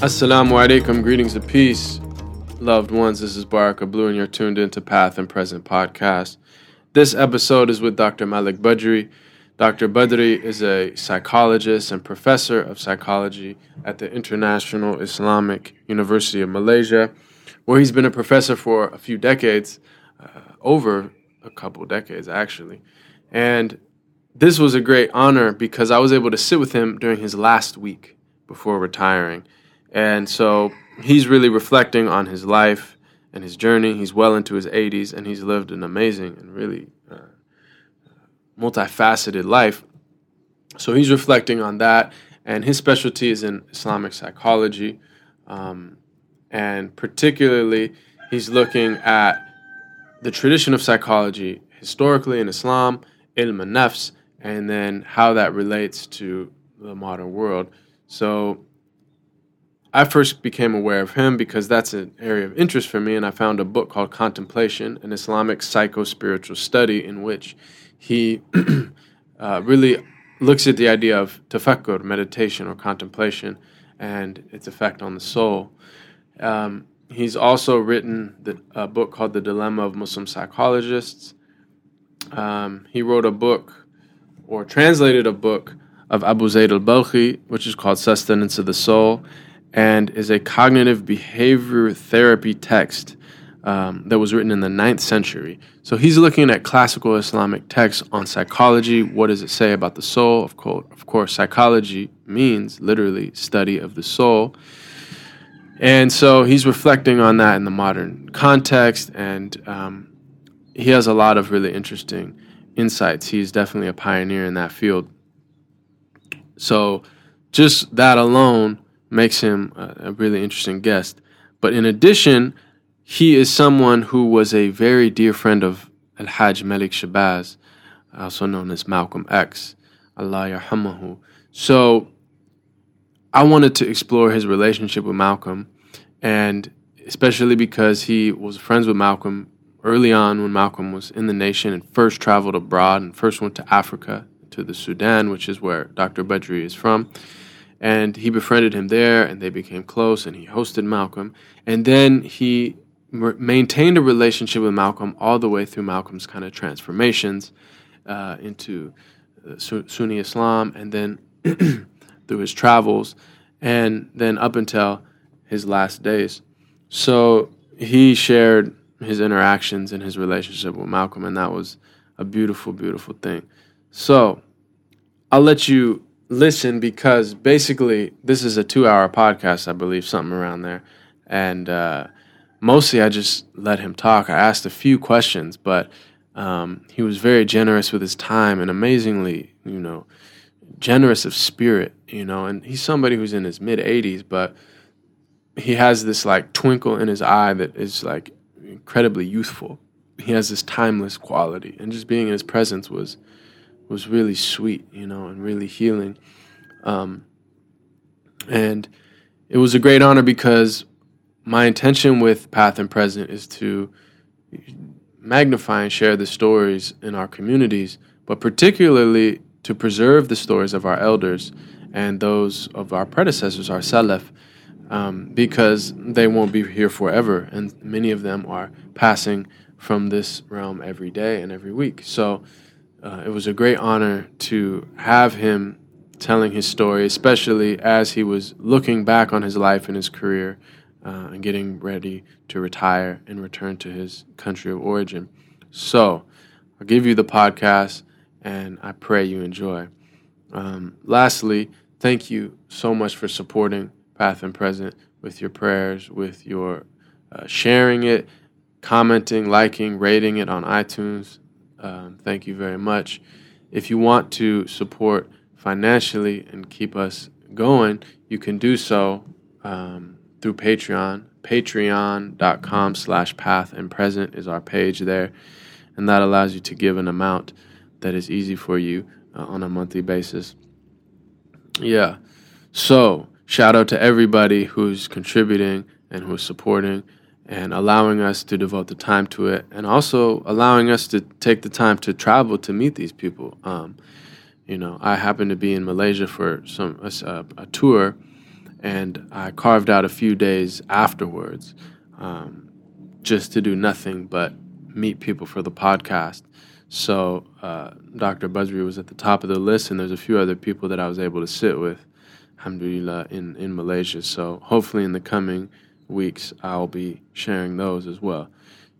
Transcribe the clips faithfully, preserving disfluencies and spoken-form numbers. Assalamu alaikum, greetings of peace, loved ones. This is Baraka Blue, and you're tuned into Path and Present podcast. This episode is with Doctor Malik Badri. Doctor Badri is a psychologist and professor of psychology at the International Islamic University of Malaysia, where he's been a professor for a few decades, uh, over a couple decades actually. And this was a great honor because I was able to sit with him during his last week before retiring. And so he's really reflecting on his life and his journey. He's well into his eighties, and he's lived an amazing and really uh, multifaceted life. So he's reflecting on that, and his specialty is in Islamic psychology. Um, and particularly, he's looking at the tradition of psychology historically in Islam, ilm al-nafs, and then how that relates to the modern world. So I first became aware of him because that's an area of interest for me, and I found a book called Contemplation, an Islamic Psycho-Spiritual Study, in which he uh, really looks at the idea of tafakkur, meditation or contemplation, and its effect on the soul. Um, he's also written the, a book called The Dilemma of Muslim Psychologists. Um, he wrote a book, or translated a book, of Abu Zayd al-Balkhi, which is called Sustenance of the Soul, and is a cognitive behavior therapy text um, that was written in the ninth century. So he's looking at classical Islamic texts on psychology. What does it say about the soul? Of course, of course, psychology means literally study of the soul. And so he's reflecting on that in the modern context, and um, he has a lot of really interesting insights. He's definitely a pioneer in that field. So just that alone makes him a really interesting guest. But in addition, he is someone who was a very dear friend of Al-Hajj Malik Shabazz, also known as Malcolm X, Allah yarhamahu. So I wanted to explore his relationship with Malcolm, and especially because he was friends with Malcolm early on when Malcolm was in the nation and first traveled abroad and first went to Africa, to the Sudan, which is where Doctor Badri is from. And he befriended him there, and they became close, and he hosted Malcolm. And then he re- maintained a relationship with Malcolm all the way through Malcolm's kind of transformations uh, into uh, Su- Sunni Islam, and then through his travels, and then up until his last days. So he shared his interactions and his relationship with Malcolm, and that was a beautiful, beautiful thing. So I'll let you listen, because basically this is a two-hour podcast, I believe, something around there. And uh, mostly I just let him talk. I asked a few questions, but um, he was very generous with his time and amazingly, you know, generous of spirit, you know. And he's somebody who's in his mid-eighties, but he has this, like, twinkle in his eye that is, like, incredibly youthful. He has this timeless quality. And just being in his presence was... was really sweet, you know, and really healing. Um, and it was a great honor, because my intention with Path and Present is to magnify and share the stories in our communities, but particularly to preserve the stories of our elders and those of our predecessors, our Salaf, um, because they won't be here forever, and many of them are passing from this realm every day and every week. So Uh, it was a great honor to have him telling his story, especially as he was looking back on his life and his career uh, and getting ready to retire and return to his country of origin. So I'll give you the podcast, and I pray you enjoy. Um, lastly, thank you so much for supporting Path and Present with your prayers, with your uh, sharing it, commenting, liking, rating it on iTunes. Um, thank you very much. If you want to support financially and keep us going, you can do so um, through Patreon. Patreon.com slash Path and Present is our page there, and that allows you to give an amount that is easy for you uh, on a monthly basis. Yeah. So shout out to everybody who's contributing and who's supporting and allowing us to devote the time to it, and also allowing us to take the time to travel to meet these people. Um, you know, I happened to be in Malaysia for some a, a tour, and I carved out a few days afterwards um, just to do nothing but meet people for the podcast. So uh, Doctor Badri was at the top of the list, and there's a few other people that I was able to sit with, alhamdulillah, in, in Malaysia. So hopefully in the coming weeks, I'll be sharing those as well.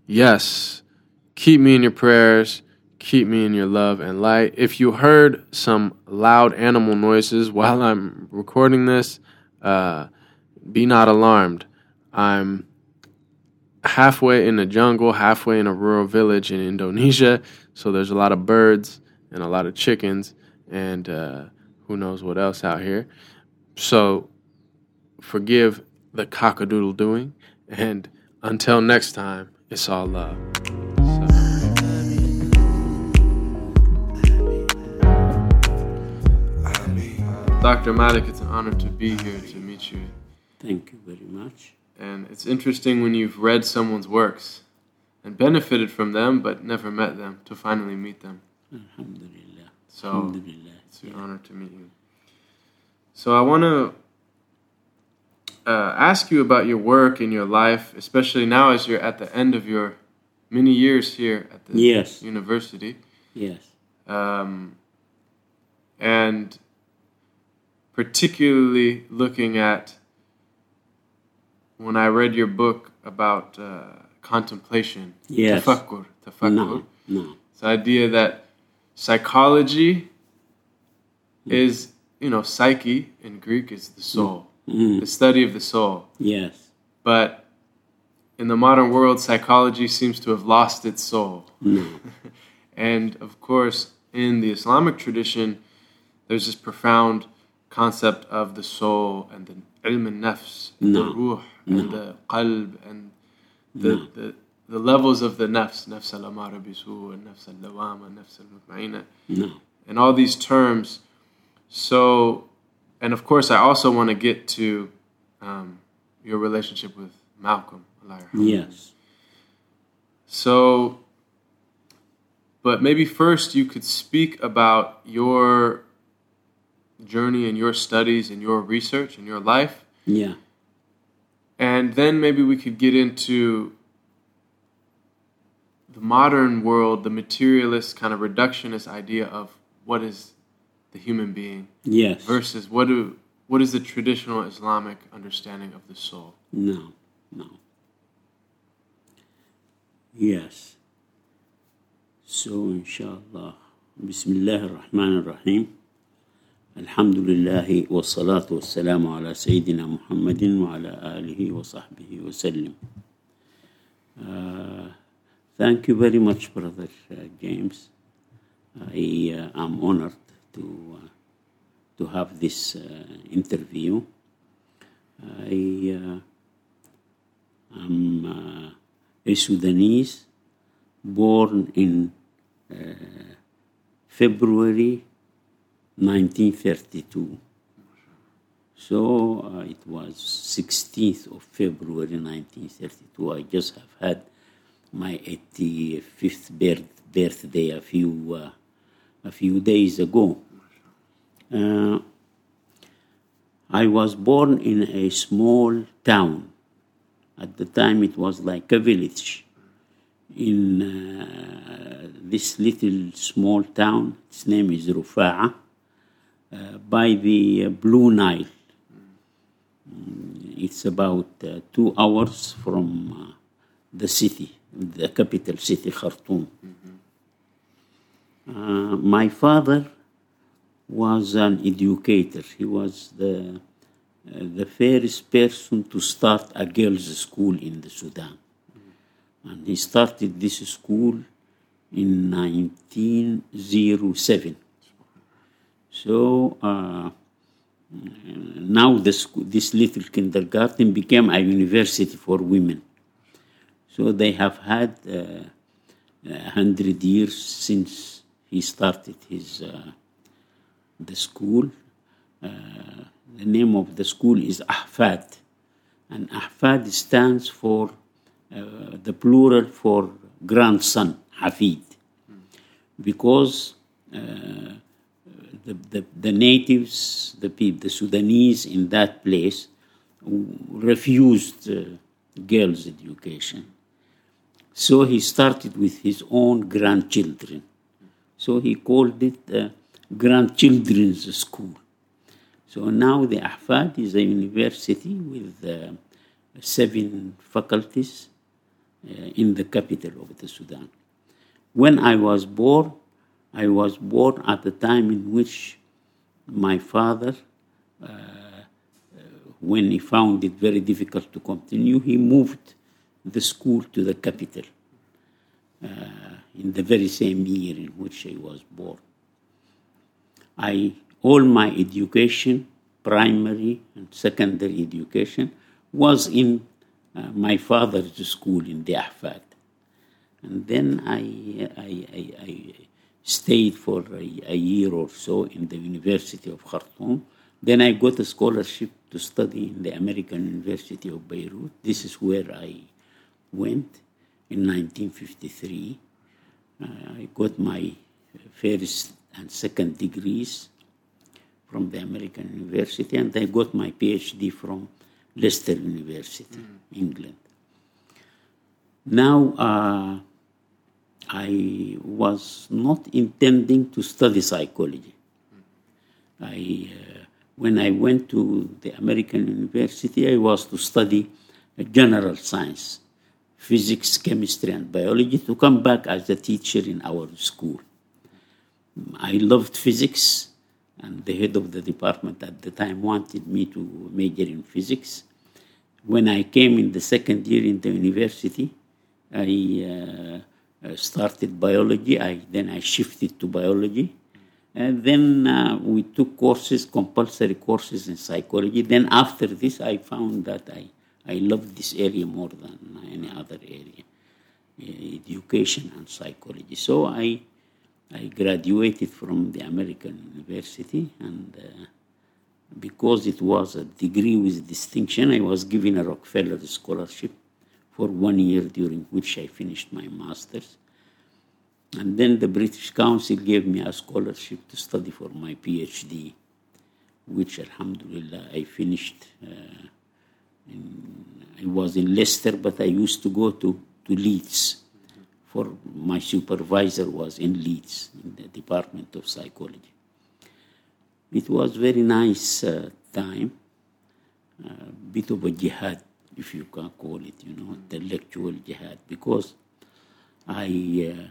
Yes, keep me in your prayers. Keep me in your love and light. If you heard some loud animal noises while I'm recording this, uh, be not alarmed. I'm halfway in the jungle, halfway in a rural village in Indonesia, so there's a lot of birds and a lot of chickens and uh, who knows what else out here. So forgive the cockadoodle doing, and until next time, it's all love. Doctor Malik, it's an honor to be here, to meet you. Thank you very much. And it's interesting when you've read someone's works and benefited from them, but never met them, to finally meet them. Alhamdulillah. So Alhamdulillah. It's an yeah. honor to meet you. So I want to uh, ask you about your work and your life, especially now as you're at the end of your many years here at the yes. university. Yes. Um, and... particularly looking at when I read your book about uh, contemplation, yes. tafakkur, tafakkur. No, no. It's the idea that psychology mm. is, you know, psyche in Greek is the soul, mm. the study of the soul. Yes. But in the modern world, psychology seems to have lost its soul. Mm. And of course, in the Islamic tradition, there's this profound concept of the soul and the ilm al-nafs, and no. the ruh, no. and the qalb, and the, no. the, the levels of the nafs, nafs al-amara bisu, and nafs al-lawama, nafs al-mutma'ina, no. and all these terms. So, and of course, I also want to get to um, your relationship with Malcolm. Yes. So, but maybe first you could speak about your journey in your studies and your research and your life. Yeah. And then maybe we could get into the modern world, the materialist kind of reductionist idea of what is the human being yes. versus what do what is the traditional Islamic understanding of the soul? No, no. Yes. So, inshallah, Bismillahir Rahmanir Rahim. الحمد لله والصلاة والسلام على سيدنا محمد وعلى آله وصحبه وسلم. Uh, thank you very much, Brother uh, James. I uh, am honored to uh, to have this uh, interview. I uh, am uh, a Sudanese born in uh, February nineteen thirty-two. So uh, it was sixteenth of February nineteen thirty-two. I just have had my eighty-fifth birth- birthday a few uh, a few days ago. Uh, I was born in a small town. At the time it was like a village. In uh, this little small town, its name is Rufa'a. Uh, by the uh, Blue Nile. Mm, it's about uh, two hours from uh, the city, the capital city, Khartoum. Mm-hmm. Uh, my father was an educator. He was the, uh, the first person to start a girls' school in the Sudan. Mm-hmm. And he started this school in nineteen oh seven. So uh, now this, this little kindergarten became a university for women. So they have had uh, a hundred years since he started his uh, the school. Uh, the name of the school is Ahfad, and Ahfad stands for uh, the plural for grandson, Hafid, because. Uh, the, the, the natives, the people, the Sudanese in that place, refused uh, girls' education. So he started with his own grandchildren. So he called it uh, grandchildren's school. So now the Ahfad is a university with uh, seven faculties uh, in the capital of the Sudan. When I was born, I was born at a time in which my father, uh, when he found it very difficult to continue, he moved the school to the capital uh, in the very same year in which I was born. I, all my education, primary and secondary education, was in uh, my father's school in the Ahfad. And then I, I, I, I stayed for a, a year or so in the University of Khartoum. Then I got a scholarship to study in the American University of Beirut. This is where I went in nineteen fifty-three. Uh, I got my first and second degrees from the American University, and I got my PhD from Leicester University, mm-hmm. England. Now, uh, I was not intending to study psychology. I, uh, when I went to the American University, I was to study general science, physics, chemistry, and biology, to come back as a teacher in our school. I loved physics, and the head of the department at the time wanted me to major in physics. When I came in the second year in the university, I uh, started biology. I then I shifted to biology. And then uh, we took courses, compulsory courses in psychology. Then after this, I found that I, I loved this area more than any other area, education and psychology. So I I graduated from the American University, and uh, because it was a degree with distinction, I was given a Rockefeller scholarship for one year, during which I finished my master's. And then the British Council gave me a scholarship to study for my PhD, which, alhamdulillah, I finished. Uh, in, I was in Leicester, but I used to go to, to Leeds, for my supervisor was in Leeds, in the Department of Psychology. It was very nice uh, time, a uh, bit of a jihad, if you can call it, you know, intellectual jihad, because I uh,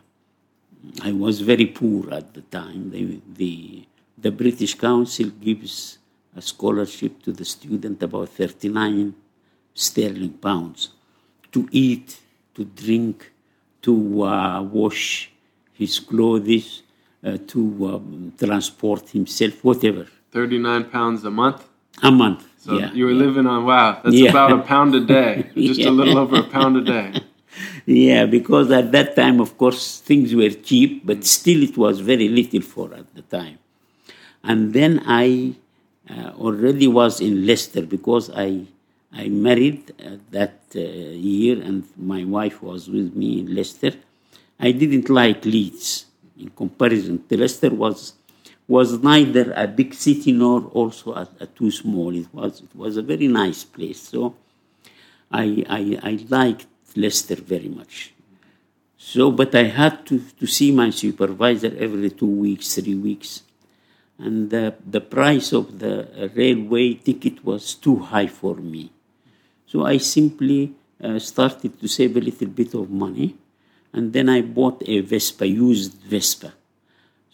I was very poor at the time. The, the, the British Council gives a scholarship to the student about thirty-nine sterling pounds to eat, to drink, to uh, wash his clothes, Uh, to um, transport himself, whatever. thirty-nine pounds a month? A month, so yeah. So you were yeah. living on, wow, that's yeah. about a pound a day, just yeah. a little over a pound a day. Yeah, because at that time, of course, things were cheap, but still it was very little for at the time. And then I uh, already was in Leicester, because I I married uh, that uh, year, and my wife was with me in Leicester. I didn't like Leeds. In comparison, Leicester was was neither a big city nor also a, a too small. It was it was a very nice place. So I, I I liked Leicester very much. So, but I had to to see my supervisor every two weeks, three weeks, and the the price of the railway ticket was too high for me. So I simply uh, started to save a little bit of money. And then I bought a Vespa, used Vespa.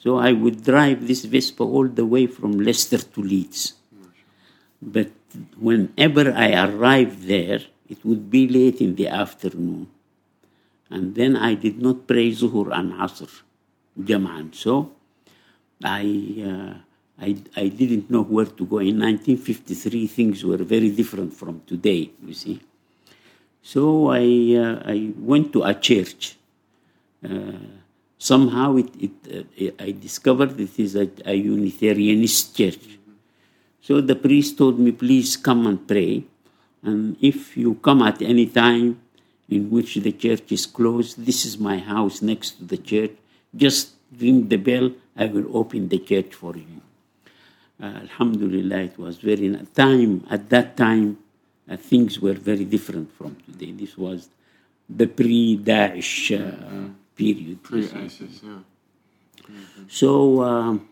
So I would drive this Vespa all the way from Leicester to Leeds. But whenever I arrived there, it would be late in the afternoon. And then I did not pray Zuhur and Asr, Jama'an. So I, uh, I, I didn't know where to go. In nineteen fifty-three, things were very different from today, you see. So I uh, I went to a church. Uh, somehow it, it uh, I discovered it is a, a Unitarianist church. Mm-hmm. So the priest told me, please come and pray. And if you come at any time in which the church is closed, this is my house next to the church. Just ring the bell I will open the gate for you. Uh, Alhamdulillah, it was very time. At that time, uh, things were very different from today. This was the pre-Daesh uh, mm-hmm. period. Pre-ISIS, yeah. Mm-hmm. So, um,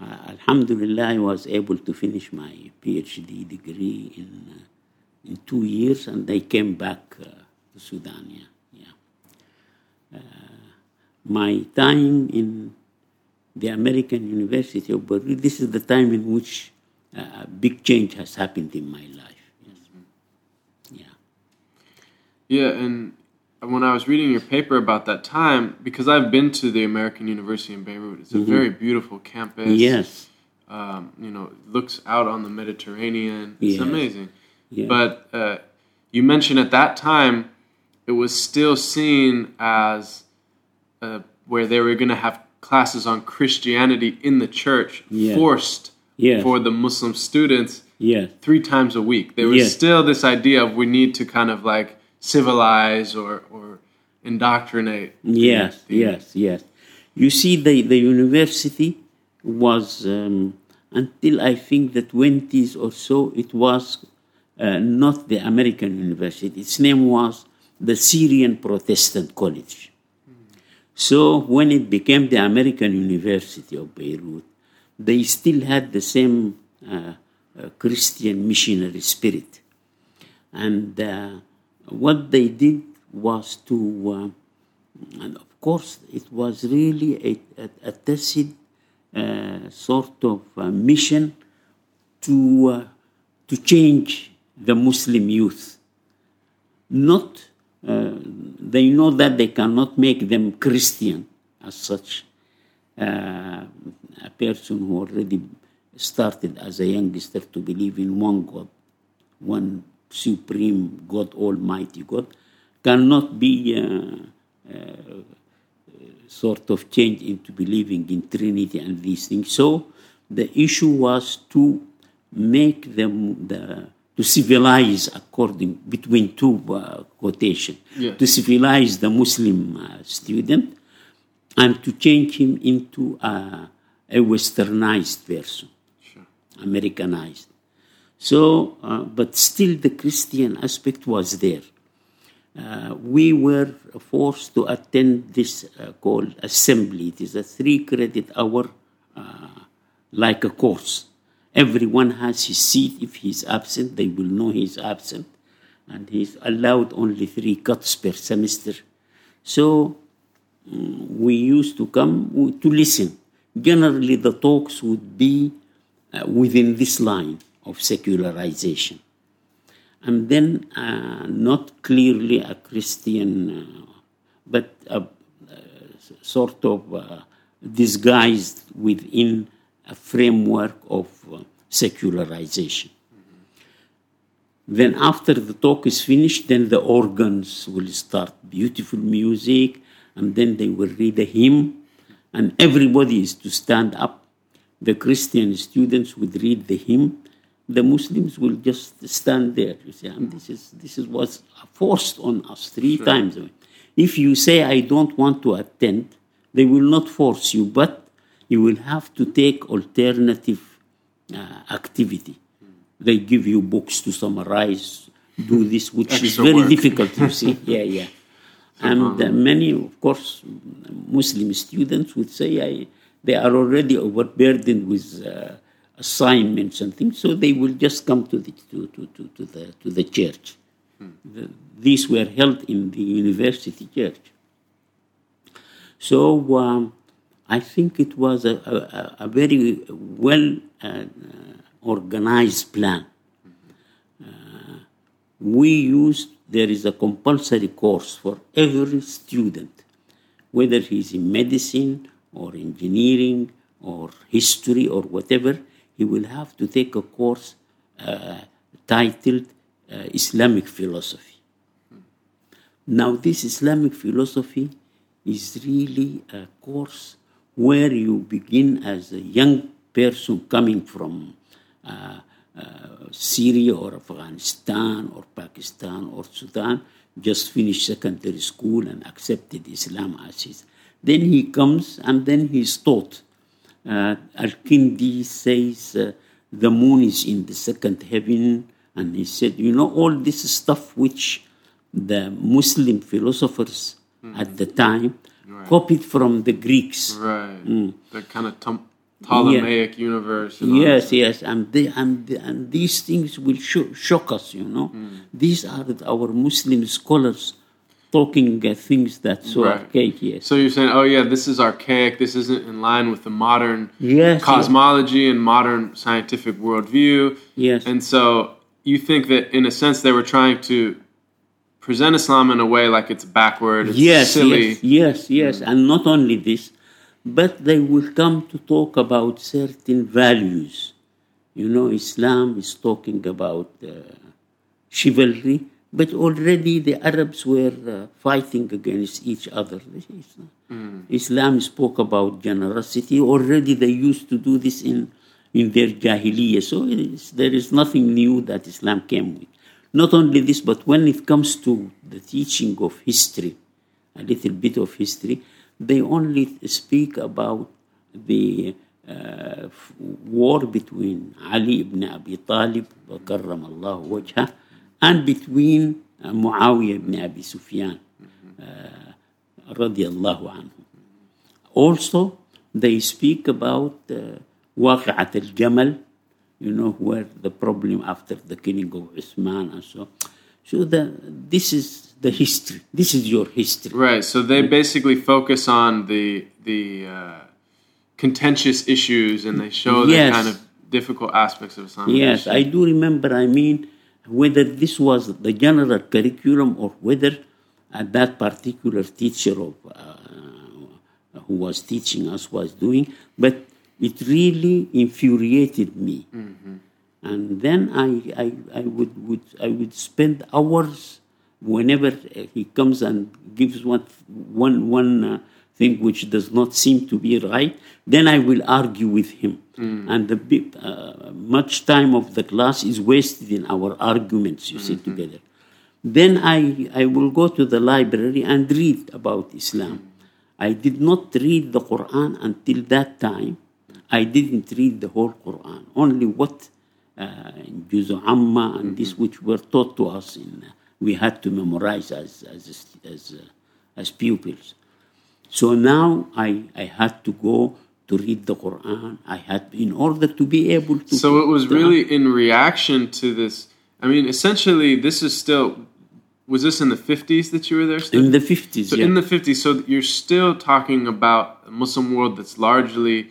uh, Alhamdulillah, I was able to finish my PhD degree in uh, in two years, and I came back uh, to Sudan. Yeah, yeah. Uh, my time in the American University of Beirut, this is the time in which uh, a big change has happened in my life. Yes. Mm-hmm. Yeah. Yeah, and when I was reading your paper about that time, because I've been to the American University in Beirut, it's a mm-hmm. very beautiful campus. Yes. Um, you know, it looks out on the Mediterranean. It's yes. amazing. Yeah. But uh, you mentioned at that time, it was still seen as uh, where they were going to have classes on Christianity in the church yes. forced yes. for the Muslim students yes. three times a week. There was yes. still this idea of we need to kind of like civilize or, or indoctrinate. Yes, things. yes, yes. You see, the, the university was, um, until I think the twenties or so, it was uh, not the American university. Its name was the Syrian Protestant College. Mm-hmm. So when it became the American University of Beirut, they still had the same uh, uh, Christian missionary spirit. And Uh, What they did was to, uh, and of course, it was really a, a, a tacit uh, sort of uh, mission to uh, to change the Muslim youth. Not uh, they know that they cannot make them Christian as such. Uh, a person who already started as a youngster to believe in one God, one Supreme God, Almighty God, cannot be uh, uh, sort of changed into believing in Trinity and these things. So the issue was to make them the, to civilize, according between two uh, quotations, yes. to civilize the Muslim uh, student and to change him into uh, a westernized person, sure. Americanized. So, uh, but still the Christian aspect was there. Uh, we were forced to attend this uh, called assembly. It is a three-credit hour, uh, like a course. Everyone has his seat. If he's absent, they will know he's absent. And he's allowed only three cuts per semester. So, um, we used to come to listen. Generally, the talks would be uh, within this line of secularization. And then uh, not clearly a Christian, uh, but a, a sort of uh, disguised within a framework of uh, secularization. Mm-hmm. Then after the talk is finished, then the organs will start beautiful music, and then they will read a hymn, and everybody is to stand up. The Christian students would read the hymn, the Muslims will just stand there. You see, and this is this is was forced on us three sure. times. If you say I don't want to attend, they will not force you, but you will have to take alternative uh, activity. They give you books to summarize, do this, which Extra is very work. difficult. You see, yeah, yeah. And uh, many, of course, Muslim students would say I, they are already overburdened with Uh, assignments and things, so they will just come to the to to, to, to the to the church. Hmm. The, these were held in the university church. So um, I think it was a, a, a very well uh, organized plan. Uh, we used there is a compulsory course for every student, whether he's in medicine or engineering or history or whatever. He will have to take a course uh, titled uh, Islamic Philosophy. Hmm. Now, this Islamic Philosophy is really a course where you begin as a young person coming from uh, uh, Syria or Afghanistan or Pakistan or Sudan, just finished secondary school and accepted Islam as his. Then he comes and then he's taught Uh, Al-Kindi says uh, the moon is in the second heaven, and he said, you know, all this stuff which the Muslim philosophers mm. at the time right. copied from the Greeks. Right, mm. the kind of tum- Ptolemaic yeah. universe. And yes, yes, and, they, and, and these things will sh- shock us, you know. Mm. These are our Muslim scholars talking uh, things that so right. archaic, yes. So you're saying, oh yeah, this is archaic, this isn't in line with the modern yes, cosmology yes. and modern scientific worldview. Yes. And so you think that, in a sense, they were trying to present Islam in a way like it's backward, it's yes, silly. Yes, yes, yes. Mm. And not only this, but they will come to talk about certain values. You know, Islam is talking about uh, chivalry, but already the Arabs were uh, fighting against each other. Mm. Islam spoke about generosity. Already they used to do this in, in their Jahiliyyah. So it is, there is nothing new that Islam came with. Not only this, but when it comes to the teaching of history, a little bit of history, they only speak about the uh, war between Ali ibn Abi Talib, karramallahu wajhah, and between uh, Muawiyah ibn Abi Sufyan, uh, radiallahu anhu. Also, they speak about Waqi'at uh, al-Jamal, you know, where the problem after the killing of Uthman and so on. So the, this is the history. This is your history. Right. So they basically focus on the the uh, contentious issues, and they show yes. the kind of difficult aspects of Islam. Yes, I do remember. I mean, whether this was the general curriculum or whether uh, that particular teacher of uh, who was teaching us was doing, but it really infuriated me. Mm-hmm. And then I, I, I would, would I would spend hours whenever he comes and gives one, one, one uh, thing which does not seem to be right. Then I will argue with him, mm. and the uh, much time of the class is wasted in our arguments. You mm-hmm. see together. Then I I will go to the library and read about Islam. I did not read the Quran until that time. I didn't read the whole Quran. Only what. Uh, in Juzu Amma and mm-hmm. this which were taught to us, in, uh, we had to memorize as as as, uh, as pupils. So now I, I had to go to read the Quran. I had in order to be able to. So it was really the, in reaction to this. I mean, essentially, this is still. Was this in the fifties that you were there? Still? In the fifties. So yeah. in the fifties. So you're still talking about a Muslim world that's largely.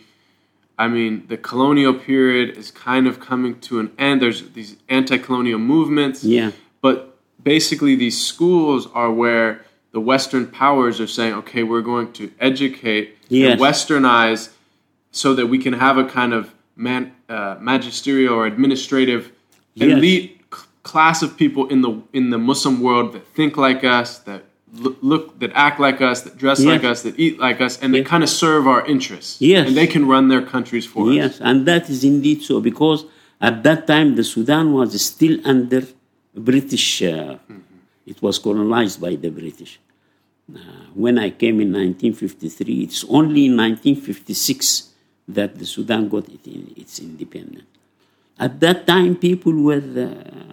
I mean, the colonial period is kind of coming to an end. There's these anti-colonial movements. Yeah. But basically these schools are where the Western powers are saying, okay, we're going to educate yes. and Westernize so that we can have a kind of man, uh, magisterial or administrative yes. elite c- class of people in the in the Muslim world that think like us, that look, that act like us, that dress yes. like us, that eat like us, and yes. they kind of serve our interests. Yes. And they can run their countries for yes. us. Yes, and that is indeed so, because at that time the Sudan was still under British, uh, mm-hmm. it was colonized by the British. Uh, when I came in nineteen fifty-three, it's only in nineteen fifty-six that the Sudan got it in, its independence. At that time, people were... Uh,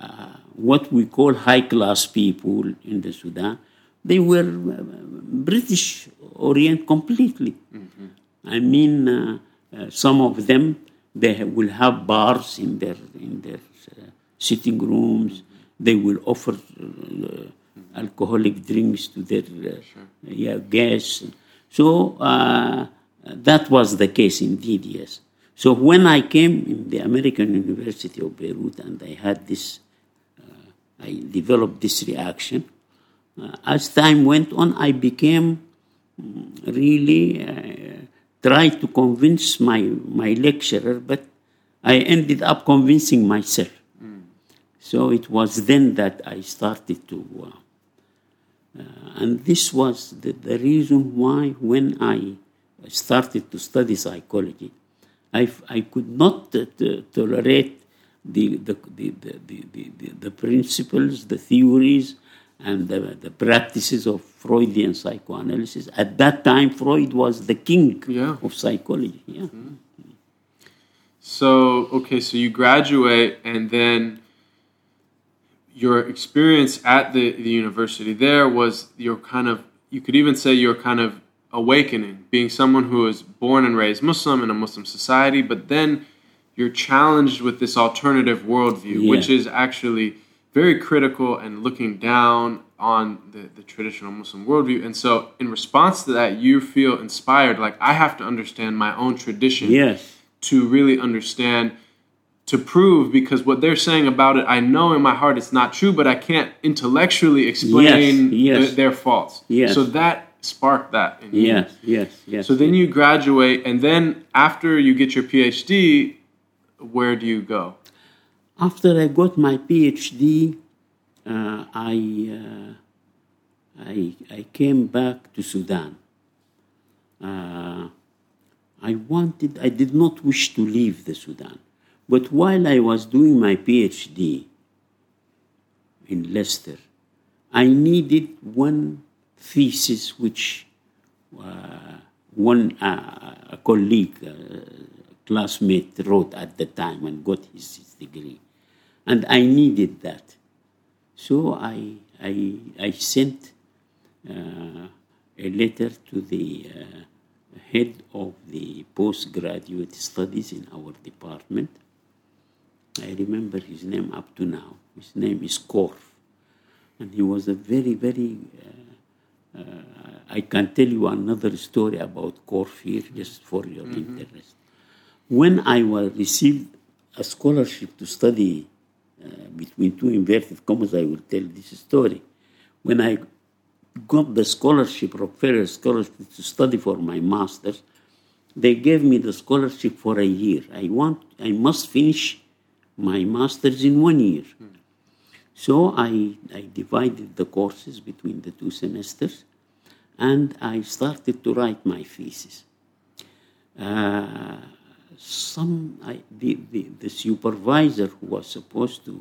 uh, what we call high-class people in the Sudan, they were British-oriented completely. Mm-hmm. I mean, uh, uh, some of them, they will have bars in their in their uh, sitting rooms. They will offer uh, alcoholic drinks to their uh, sure. yeah, guests. So uh, that was the case indeed, yes. So when I came in the American University of Beirut and I had this... I developed this reaction. Uh, as time went on, I became really uh, tried to convince my, my lecturer, but I ended up convincing myself. Mm. So it was then that I started to... Uh, uh, and this was the, the reason why when I started to study psychology, I, I could not uh, t- tolerate The the the, the the the the principles, the theories, and the, the practices of Freudian psychoanalysis. At that time, Freud was the king yeah. of psychology. Yeah. Mm-hmm. So, okay, so you graduate, and then your experience at the, the university there was your kind of, you could even say your kind of awakening, being someone who was born and raised Muslim in a Muslim society, but then you're challenged with this alternative worldview, yeah. which is actually very critical and looking down on the, the traditional Muslim worldview. And so in response to that, you feel inspired, like, I have to understand my own tradition yes. to really understand, to prove, because what they're saying about it, I know in my heart it's not true, but I can't intellectually explain yes, yes. Th- their faults. Yes. So that sparked that in you. Yes, yes, yes. So then you graduate, and then after you get your PhD, where do you go? After I got my PhD, uh, I, uh, I I came back to Sudan. Uh, I wanted, I did not wish to leave the Sudan. But while I was doing my PhD in Leicester, I needed one thesis which uh, one uh, a colleague, a classmate wrote at the time and got his, his degree. And I needed that. So I I, I sent uh, a letter to the uh, head of the postgraduate studies in our department. I remember his name up to now. His name is Korf. And he was a very, very... Uh, uh, I can tell you another story about Korf here, just for your mm-hmm. interest. When I was received a scholarship to study uh, between two inverted commas, I will tell this story. When I got the scholarship, Rockefeller scholarship, to study for my master's, they gave me the scholarship for a year. I want, I must finish my master's in one year. Mm. So I, I divided the courses between the two semesters, and I started to write my thesis. Uh, Some I, the, the the supervisor who was supposed to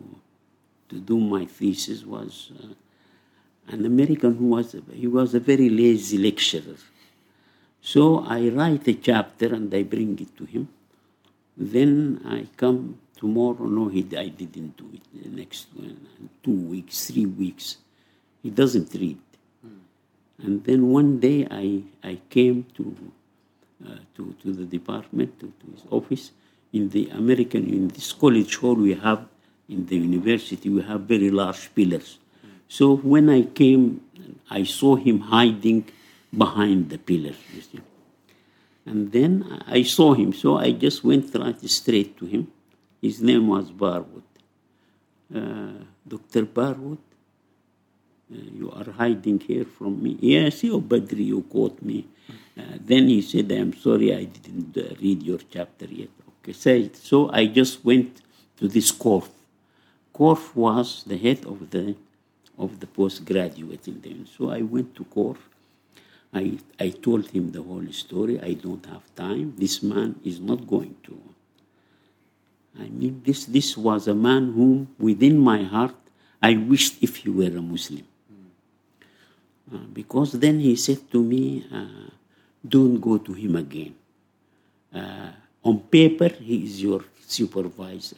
to do my thesis was uh, an American who was he was a very lazy lecturer. So I write a chapter and I bring it to him. Then I come tomorrow. No, he I didn't do it. The next one, two weeks, three weeks, he doesn't read. Mm. And then one day I I came to. Uh, to, to the department, to, to his office, in the American, in this college hall we have, in the university, we have very large pillars. Mm. So when I came, I saw him hiding behind the pillar. You see. And then I saw him, so I just went right straight to him. His name was Barwood. Uh, Doctor Barwood, uh, you are hiding here from me. Yes, you Badri, you caught me. Uh, then he said, I'm sorry, I didn't uh, read your chapter yet. Okay, so, so I just went to this Korf. Korf was the head of the of the postgraduate in them. So I went to Korf. I I told him the whole story. I don't have time. This man is not going to. I mean, this this was a man whom, within my heart, I wished if he were a Muslim. Uh, because then he said to me, uh, don't go to him again. Uh, on paper, he is your supervisor.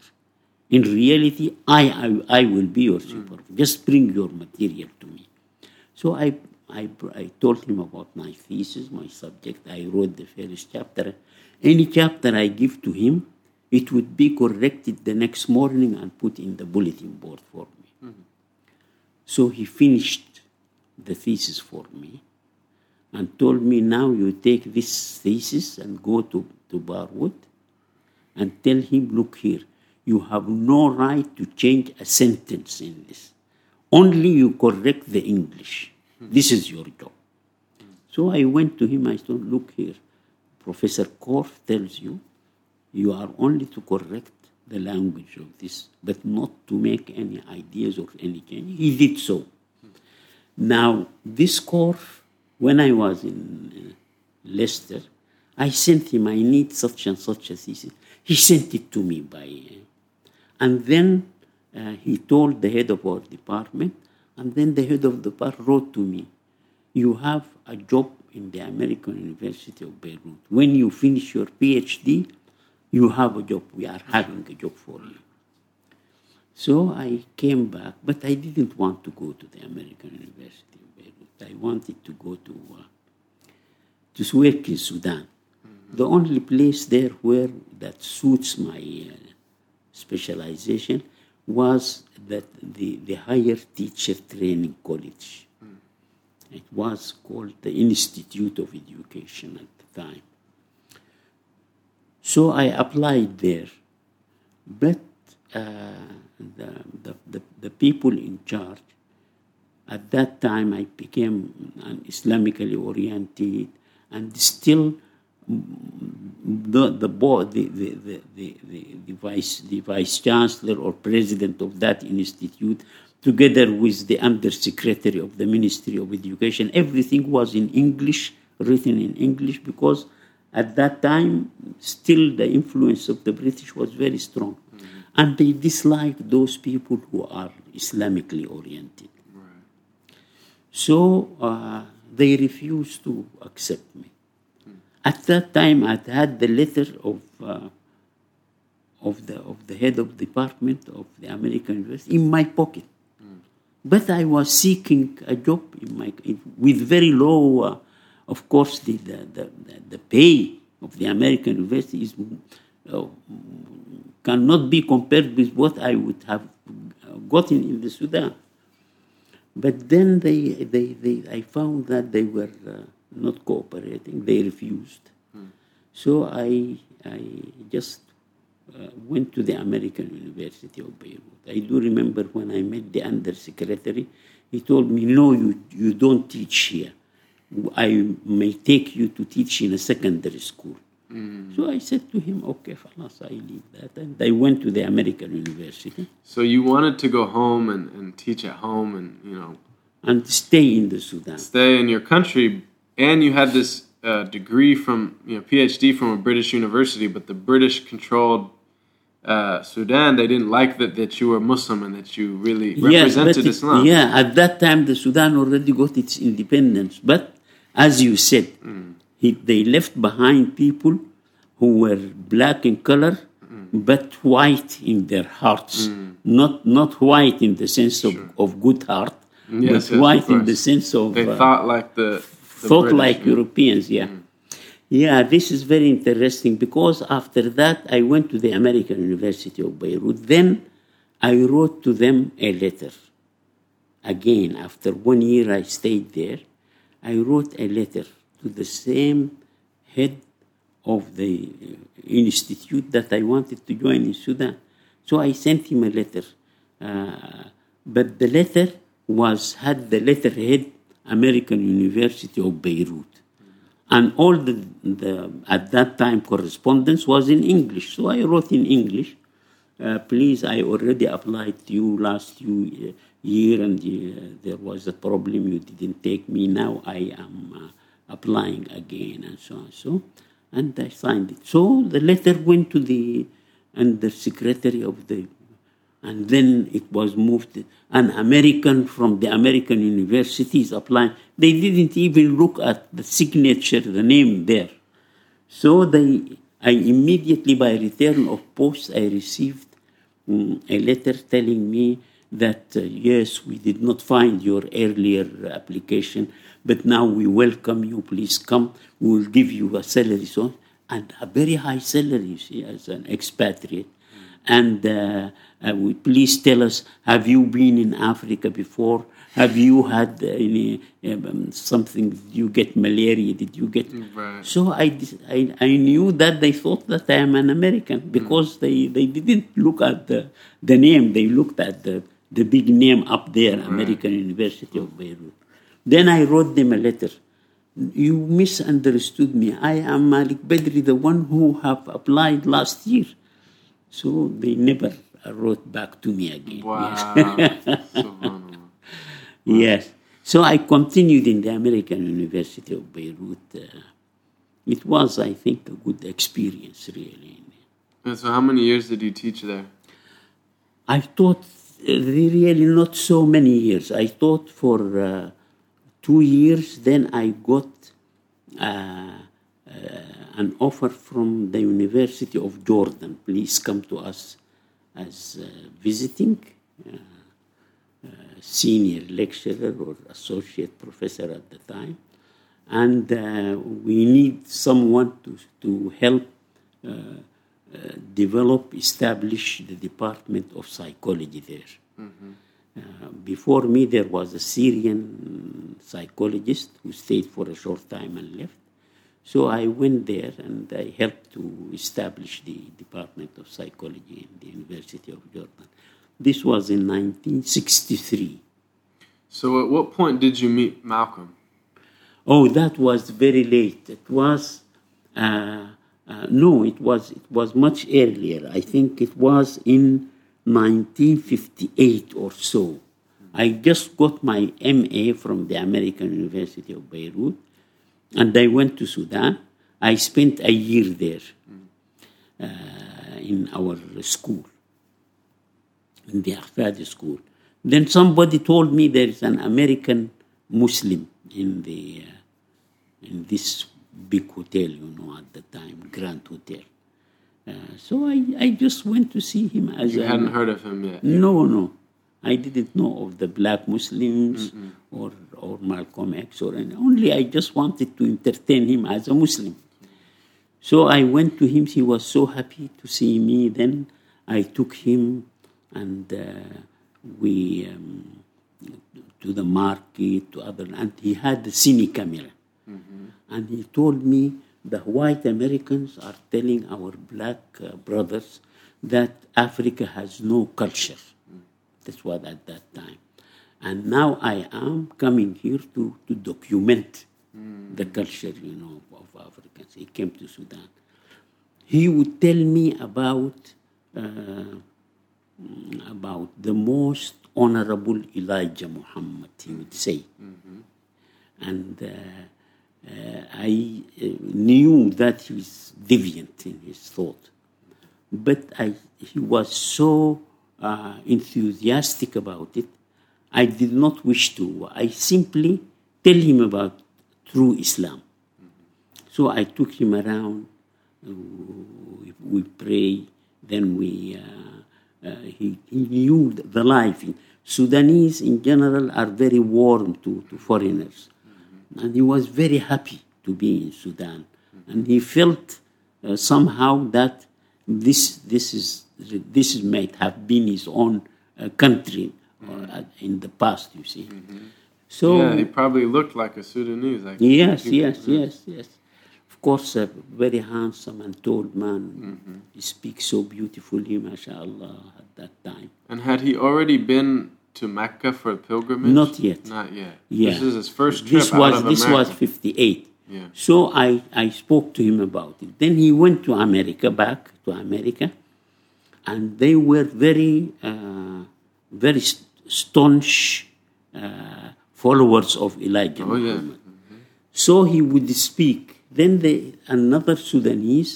In reality, I I, I will be your supervisor. Mm. Just bring your material to me. So I, I, I told him about my thesis, my subject. I wrote the first chapter. Any chapter I give to him, it would be corrected the next morning and put in the bulletin board for me. Mm-hmm. So he finished the thesis for me and told me, now you take this thesis and go to, to Barwood and tell him, look here, you have no right to change a sentence in this. Only you correct the English. Mm-hmm. This is your job. Mm-hmm. So I went to him, I said, look here, Professor Korf tells you, you are only to correct the language of this, but not to make any ideas or any change. He did so. Now, this Korf, when I was in uh, Leicester, I sent him, I need such and such a thesis. He sent it to me by... Uh, and then uh, he told the head of our department, And then the head of the bar wrote to me, you have a job in the American University of Beirut. When you finish your PhD, you have a job. We are having a job for you. So I came back, but I didn't want to go to the American University of Beirut. I wanted to go to, uh, to work in Sudan. Mm-hmm. The only place there where that suits my uh, specialization was that the, the higher teacher training college. Mm. It was called the Institute of Education at the time. So I applied there, but uh, the, the, the, the people in charge, at that time I became an Islamically oriented, and still the the board, the the the, the, the vice the vice chancellor or president of that institute, together with the undersecretary of the Ministry of Education, everything was in English, written in English, because at that time still the influence of the British was very strong, mm-hmm. and they disliked those people who are Islamically oriented. Right. So uh, they refused to accept me. At that time, I had the letter of uh, of the of the head of the department of the American University in my pocket, mm. but I was seeking a job in my in, with very low. Uh, of course, the the, the the pay of the American University is uh, cannot be compared with what I would have gotten in the Sudan. But then they they, they I found that they were. Uh, not cooperating, they refused. Hmm. So I I just uh, went to the American University of Beirut. I do remember when I met the undersecretary, he told me, no, you, you don't teach here. I may take you to teach in a secondary school. Mm. So I said to him, okay, خلاص, I leave that. And I went to the American University. So you wanted to go home and, and teach at home and, you know... And stay in the Sudan. Stay in your country. And you had this uh, degree from, you know, PhD from a British university, but the British controlled uh, Sudan. They didn't like that, that you were Muslim and that you really represented yeah, Islam. It, yeah, at that time, the Sudan already got its independence. But as you said, mm. he, they left behind people who were black in color, mm. but white in their hearts. Mm. Not not white in the sense of, sure. of good heart, yes, but yes, white in the sense of... They uh, thought like the... Thought British, like mm-hmm. Europeans, yeah. Mm-hmm. Yeah, this is very interesting because after that I went to the American University of Beirut. Then I wrote to them a letter. Again, after one year I stayed there, I wrote a letter to the same head of the institute that I wanted to join in Sudan. So I sent him a letter. Uh, but the letter was had the letterhead American University of Beirut. And all the, the, at that time, correspondence was in English. So I wrote in English, uh, please, I already applied to you last year, year and uh, there was a problem, you didn't take me, now I am uh, applying again, and so on. So, and I signed it. So the letter went to the undersecretary of the... And then it was moved. An American from the American universities applying. They didn't even look at the signature, the name there. So they, I immediately, by return of post, I received um, a letter telling me that, uh, yes, we did not find your earlier application, but now we welcome you. Please come. We will give you a salary. So, and a very high salary, see, as an expatriate. And uh, uh, please tell us, have you been in Africa before? Have you had uh, any um, something? Did you get malaria? Did you get... Right. So I, I, I knew that they thought that I am an American because mm. they, they didn't look at the, the name. They looked at the, the big name up there, right. American University of Beirut. Then I wrote them a letter. You misunderstood me. I am Malik Badri, the one who have applied last year. So they never wrote back to me again. Wow. Yes. Yes. So I continued in the American University of Beirut. Uh, it was, I think, a good experience, really. And so how many years did you teach there? I taught really not so many years. I taught for uh, two years. Then I got uh, uh, an offer from the University of Jordan. Please come to us as uh, visiting uh, uh, senior lecturer or associate professor at the time. And uh, we need someone to, to help uh, uh, develop, establish the Department of Psychology there. Mm-hmm. Uh, before me, there was a Syrian psychologist who stayed for a short time and left. So I went there and I helped to establish the Department of Psychology in the University of Jordan. This was in nineteen sixty-three. So at what point did you meet Malcolm? Oh, that was very late. It was, uh, uh, no, it was it was much earlier. I think it was in nineteen fifty-eight or so. I just got my M A from the American University of Beirut, and I went to Sudan. I spent a year there uh, in our school, in the Ahfad school. Then somebody told me there is an American Muslim in the uh, in this big hotel, you know, at the time, Grand Hotel. Uh, so I, I just went to see him. As You a, hadn't heard of him yet? No, no. I didn't know of the black Muslims Mm-mm. or or Malcolm X or anything. Only I just wanted to entertain him as a Muslim. So I went to him. He was so happy to see me. Then I took him and uh, we... Um, to the market, to other, and he had a cine camera. Mm-hmm. And he told me the white Americans are telling our black uh, brothers that Africa has no culture. Mm. That's what at that time. And now I am coming here to, to document mm. the culture, you know, of Africans. He came to Sudan. He would tell me about uh, about the most Honorable Elijah Muhammad, he would say. Mm-hmm. And uh, uh, I uh, knew that he was deviant in his thought. But I, he was so uh, enthusiastic about it, I did not wish to. I simply tell him about true Islam. Mm-hmm. So I took him around, uh, we, we pray, then we... Uh, Uh, he, he knew the life. Sudanese, in general, are very warm to, to foreigners. Mm-hmm. And he was very happy to be in Sudan. Mm-hmm. And he felt uh, somehow that this this is this might have been his own uh, country mm-hmm. or, uh, in the past, you see. Mm-hmm. So yeah, he probably looked like a Sudanese. Like yes, yes, yes, yes. Of course, a very handsome and tall man. Mm-hmm. He speaks so beautifully, mashallah, at that time. And had he already been to Mecca for a pilgrimage? Not yet. Not yet. Yeah. This is his first trip this was, out of America. This was fifty-eight. Yeah. So I, I spoke to him about it. Then he went to America, back to America, and they were very, uh, very st- staunch uh, followers of Elijah oh, Muhammad. Yeah. Mm-hmm. So he would speak. Then they, another Sudanese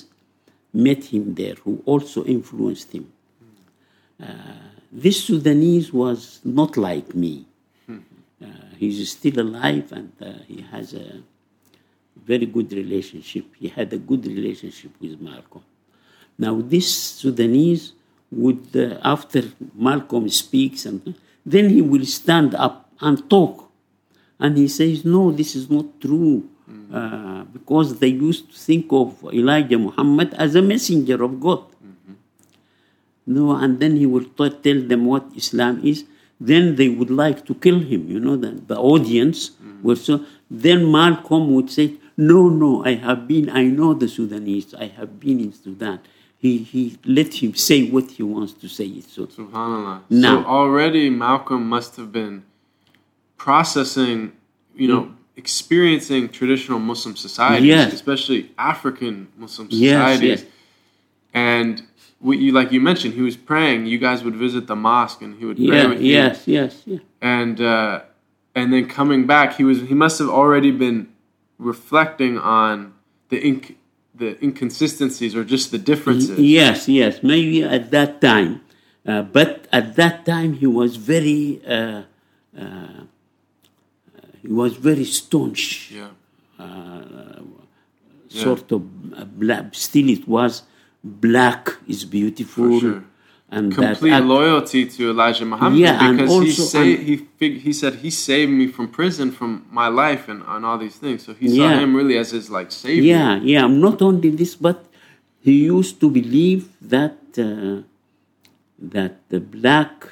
met him there, who also influenced him. Uh, this Sudanese was not like me. Uh, he's still alive, and uh, he has a very good relationship. He had a good relationship with Malcolm. Now, this Sudanese would, uh, after Malcolm speaks, and then he will stand up and talk. And he says, no, this is not true. Mm-hmm. Uh, because they used to think of Elijah Muhammad as a messenger of God. Mm-hmm. No, and then he will t- tell them what Islam is. Then they would like to kill him, you know, the, the audience. Mm-hmm. Were so. Then Malcolm would say, no, no, I have been, I know the Sudanese, I have been in Sudan. He he let him say what he wants to say. So, SubhanAllah. Now, so already Malcolm must have been processing, you know, mm-hmm. experiencing traditional Muslim societies, yes. especially African Muslim societies. Yes, yes. And what you, like you mentioned, he was praying. You guys would visit the mosque and he would yeah, pray with you. Yes, yes, yes. And, uh, and then coming back, he was he must have already been reflecting on the inc- the inconsistencies or just the differences. Yes, yes. Maybe at that time. Uh, but at that time, he was very uh, uh, he was very staunch, yeah. uh, yeah. sort of black. Still, it was black is beautiful, sure. and complete that, uh, loyalty to Elijah Muhammad, yeah, because also, he say, he fig- he said he saved me from prison, from my life, and on all these things. So he saw yeah. him really as his like savior. Yeah, yeah. Not only this, but he used to believe that. Uh, that the black,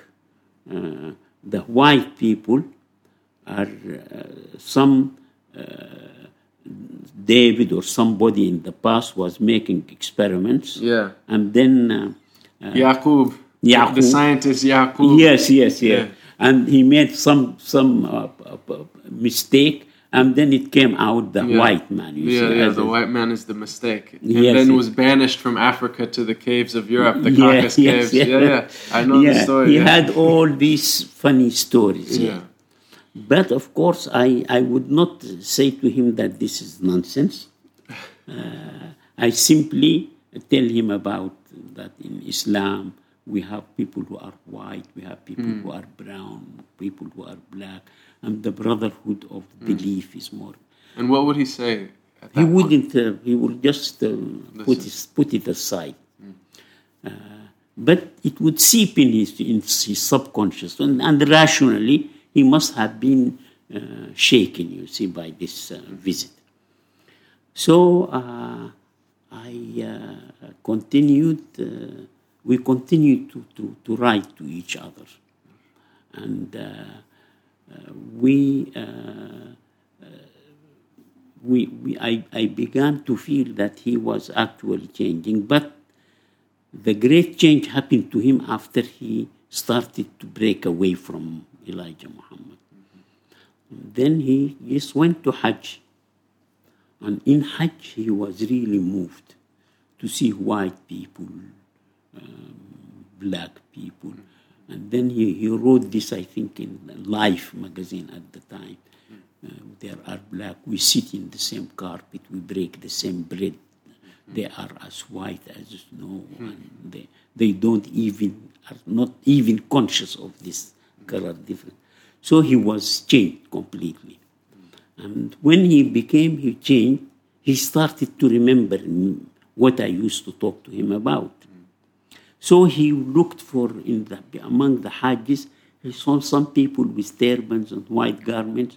uh, the white people are uh, some uh, David or somebody in the past was making experiments. Yeah. And then... Uh, uh, Yaqub, Yaqub. The scientist Yaqub. Yes, yes, yes. Yeah. And he made some some uh, mistake and then it came out the yeah. white man. You yeah, see, yeah the a, white man is the mistake. And yes, then was banished from Africa to the caves of Europe, the yeah, Caucasus yes, caves. Yeah. yeah, yeah, I know yeah, the story. He yeah. had all these funny stories. Yeah. yeah. But, of course, I, I would not say to him that this is nonsense. Uh, I simply tell him about that in Islam we have people who are white, we have people mm. who are brown, people who are black. And the brotherhood of belief mm. is more. And what would he say? At that he wouldn't. Uh, he would just uh, put his, put it aside. Mm. Uh, but it would seep in his in his subconscious, and, and rationally he must have been uh, shaken. You see, by this uh, visit. So uh, I uh, continued. Uh, we continued to, to to write to each other, and. Uh, Uh, we, uh, uh, we, we, I, I began to feel that he was actually changing, but the great change happened to him after he started to break away from Elijah Muhammad. Mm-hmm. Then he just went to Hajj, and in Hajj he was really moved to see white people, um, black people. Mm-hmm. And then he, he wrote this, I think, in Life magazine at the time. Uh, there are black, we sit in the same carpet, we break the same bread. They are as white as snow. And they, they don't even, are not even conscious of this color difference. So he was changed completely. And when he became, he changed, he started to remember what I used to talk to him about. So he looked for, in the, among the Hajjis, he saw some people with turbans and white garments.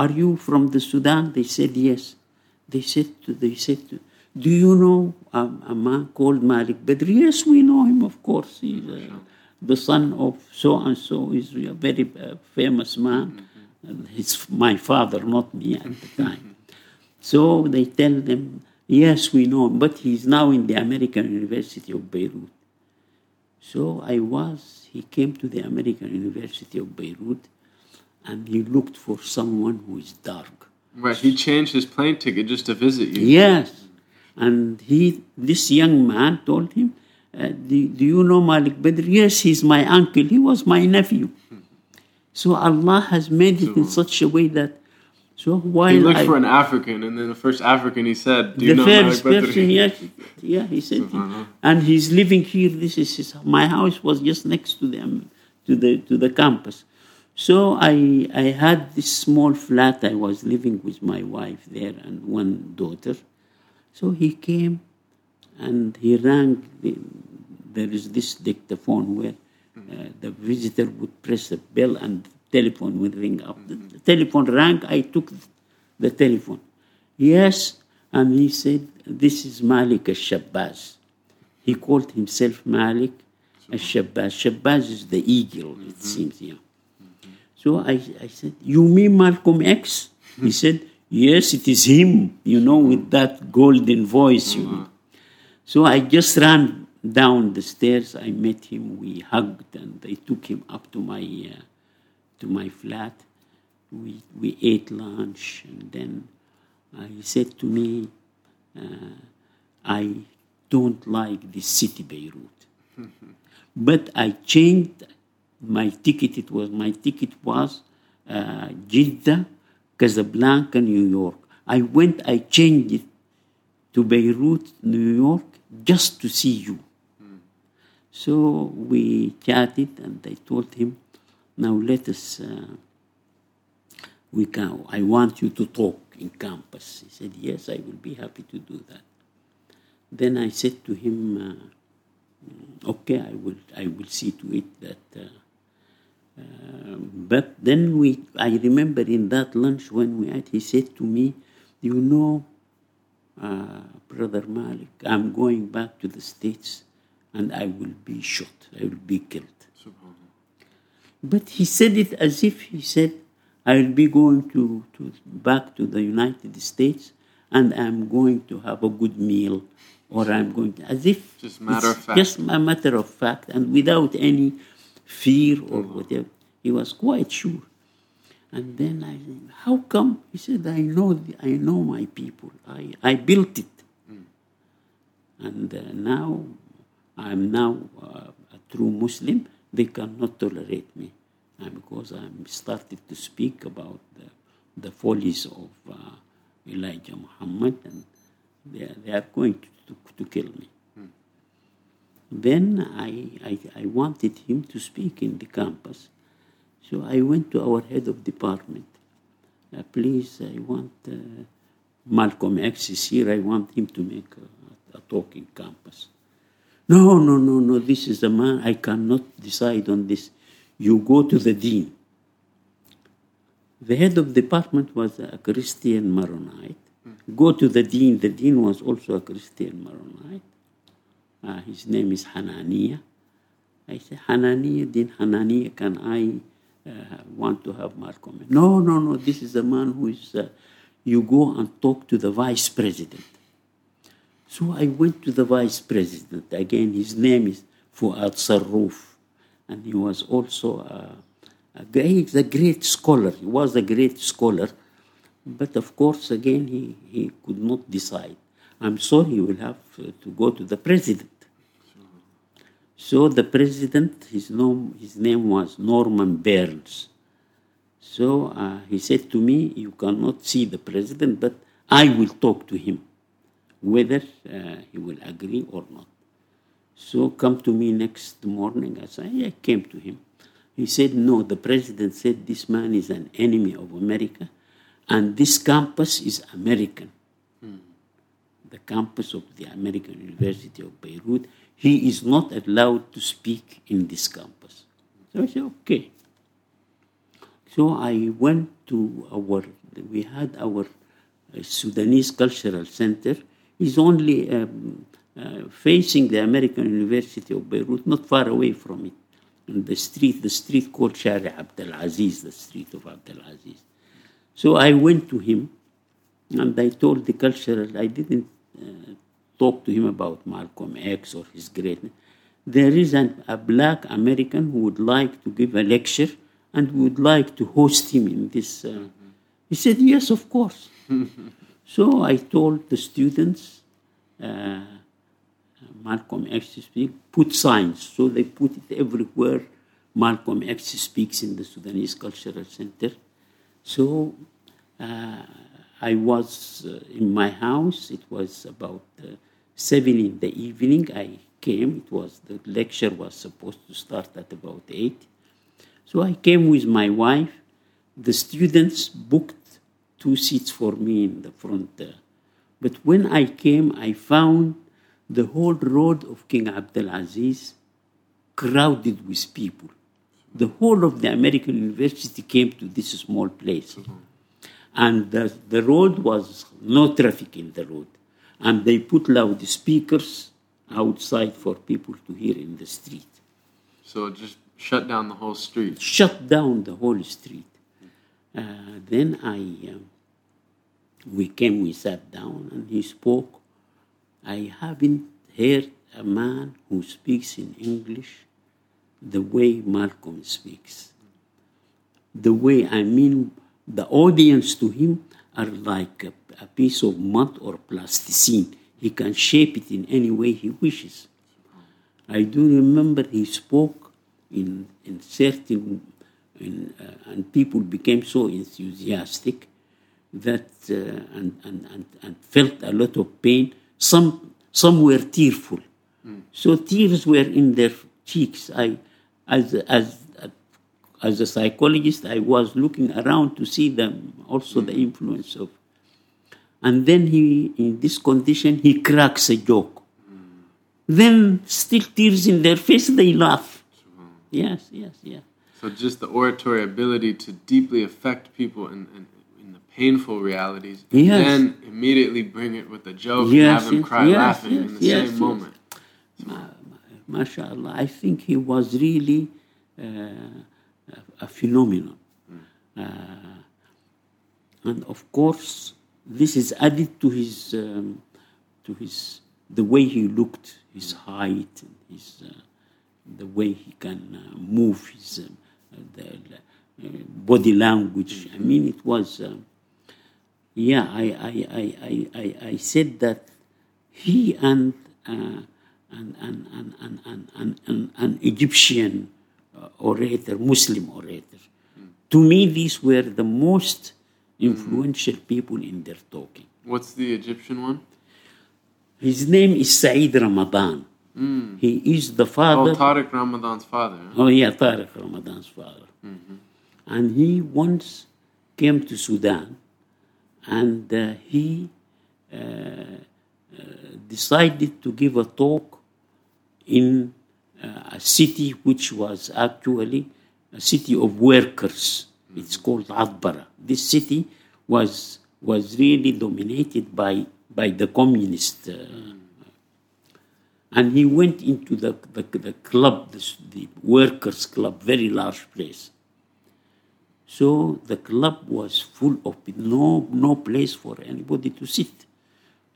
Are you from the Sudan? They said, yes. They said, to, they said to, do you know a, a man called Malik Badri? Yes, we know him, of course. He's uh, the son of so-and-so. He's a very uh, famous man. Mm-hmm. He's my father, not me at the time. So they tell them, yes, we know him, but he's now in the American University of Beirut. So I was, he came to the American University of Beirut and he looked for someone who is dark. Right, he changed his plane ticket just to visit you. Yes, and he, this young man told him, uh, do, do you know Malik Badri? Yes, he's my uncle, he was my nephew. So Allah has made it in such a way that So he looked I, for an African, and then the first African he said, do you know Malik Badri? The first person, yes, yeah, he said, he, and he's living here, this is his, my house was just next to them, to the to the campus. So I I had this small flat, I was living with my wife there and one daughter. So he came, and he rang, the, there is this dictaphone where uh, the visitor would press the bell and telephone would ring up. The, the telephone rang, I took the, the telephone. Yes, and he said, this is Malik Shabazz. He called himself Malik Shabazz. Shabazz is the eagle, mm-hmm. it seems, yeah. Mm-hmm. So I, I said, you mean Malcolm X? He said, yes, it is him, you know, with that golden voice. Mm-hmm. You know. So I just ran down the stairs, I met him, we hugged, and I took him up to my... Uh, to my flat, we we ate lunch, and then uh, he said to me, uh, I don't like this city, Beirut. Mm-hmm. But I changed my ticket. It was My ticket was uh, Jeddah, Casablanca, New York. I went, I changed it to Beirut, New York, just to see you. Mm. So we chatted, and I told him, now let us, uh, we can, I want you to talk in campus. He said, yes, I will be happy to do that. Then I said to him, uh, okay, I will, I will see to it that, uh, uh, but then we, I remember in that lunch when we had, he said to me, you know, uh, Brother Malik, I'm going back to the States and I will be shot, I will be killed. But he said it as if he said, I'll be going to, to back to the United States and I'm going to have a good meal, or I'm going to, as if just matter of fact. Just a matter of fact, and without any fear or whatever. He was quite sure. And then I said, how come? He said, I know the, I know my people. I, I built it. Mm. And uh, now, I'm now uh, a true Muslim. They cannot tolerate me, and because I started to speak about the, the follies of uh, Elijah Muhammad, and they, they are going to, to, to kill me. Hmm. Then I, I I wanted him to speak in the campus, so I went to our head of department. Uh, please, I want uh, Malcolm X is here. I want him to make a, a talk in campus. No, no, no, no, this is a man, I cannot decide on this. You go to the dean. The head of the department was a Christian Maronite. Mm. Go to the dean. The dean was also a Christian Maronite. Uh, his name is Hanania. I said, Hanania, Dean Hanania, can I uh, want to have Malcolm? No, no, no, this is a man who is, uh, you go and talk to the vice president. So I went to the vice president. Again, his name is Fuad Sarroof. And he was also a, a, great, a great scholar. He was a great scholar. But of course, again, he, he could not decide. I'm sorry, he will have to go to the president. So the president, his name, his name was Norman Burns. So uh, he said to me, you cannot see the president, but I will talk to him, whether uh, he will agree or not. So come to me next morning. I said, I came to him. He said, no, the president said this man is an enemy of America and this campus is American. Hmm. The campus of the American University of Beirut. He is not allowed to speak in this campus. So I said, okay. So I went to our, we had our uh, Sudanese Cultural Center. Is only um, uh, facing the American University of Beirut, not far away from it. And the street, the street called Shari Abdelaziz, the street of Abdelaziz. So I went to him, and I told the cultural, I didn't uh, talk to him about Malcolm X or his greatness. There is an, a black American who would like to give a lecture, and would like to host him in this. Uh, mm-hmm. He said, yes, of course. So I told the students, uh, Malcolm X speaks, put signs. So they put it everywhere. Malcolm X speaks in the Sudanese Cultural Center. So uh, I was uh, in my house. It was about uh, seven in the evening. I came. It was the lecture was supposed to start at about eight. So I came with my wife. The students booked two seats for me in the front there. But when I came, I found the whole road of King Abdelaziz crowded with people. The whole of the American University came to this small place. Mm-hmm. And the, the road was no traffic in the road. And they put loudspeakers outside for people to hear in the street. So it just shut down the whole street? Shut down the whole street. Uh, then I... Uh, We came, we sat down, and he spoke. I haven't heard a man who speaks in English the way Malcolm speaks. The way, I mean, the audience to him are like a, a piece of mud or plasticine. He can shape it in any way he wishes. I do remember he spoke in, in certain, in, uh, and people became so enthusiastic that uh, and, and, and felt a lot of pain, some some were tearful. Mm. So tears were in their cheeks. I, as as as a psychologist, I was looking around to see them. Also, mm-hmm. the influence of. And then he, in this condition, he cracks a joke. Mm. Then still tears in their face, they laugh. Sure. Yes, yes, yeah. So just the oratory ability to deeply affect people in, in, in the painful realities, and yes. then immediately bring it with a joke yes, and have them yes, cry yes, laughing yes, in the yes, same yes. moment. Ma- ma- MashaAllah, I think he was really uh, a, a phenomenon. Mm. Uh, and of course, this is added to his, um, to his, the way he looked, his height, and his, uh, the way he can uh, move, his uh, the, uh, body language. I mean, it was, uh, yeah. I, I, I, I, I said that he and uh, an, an, an, an, an, an, an, an Egyptian uh, orator, Muslim orator, mm. to me, these were the most influential people in their talking. What's the Egyptian one? His name is Saeed Ramadan. Mm. He is the father. Oh, Tariq Ramadan's father. Oh, yeah, Tariq Ramadan's father. Mm-hmm. And he once came to Sudan, and uh, he uh, uh, decided to give a talk in uh, a city which was actually a city of workers. It's called Atbara. This city was was really dominated by by the communists, uh, mm. and he went into the the, the club, the, the workers' club, very large place. So the club was full of no no place for anybody to sit.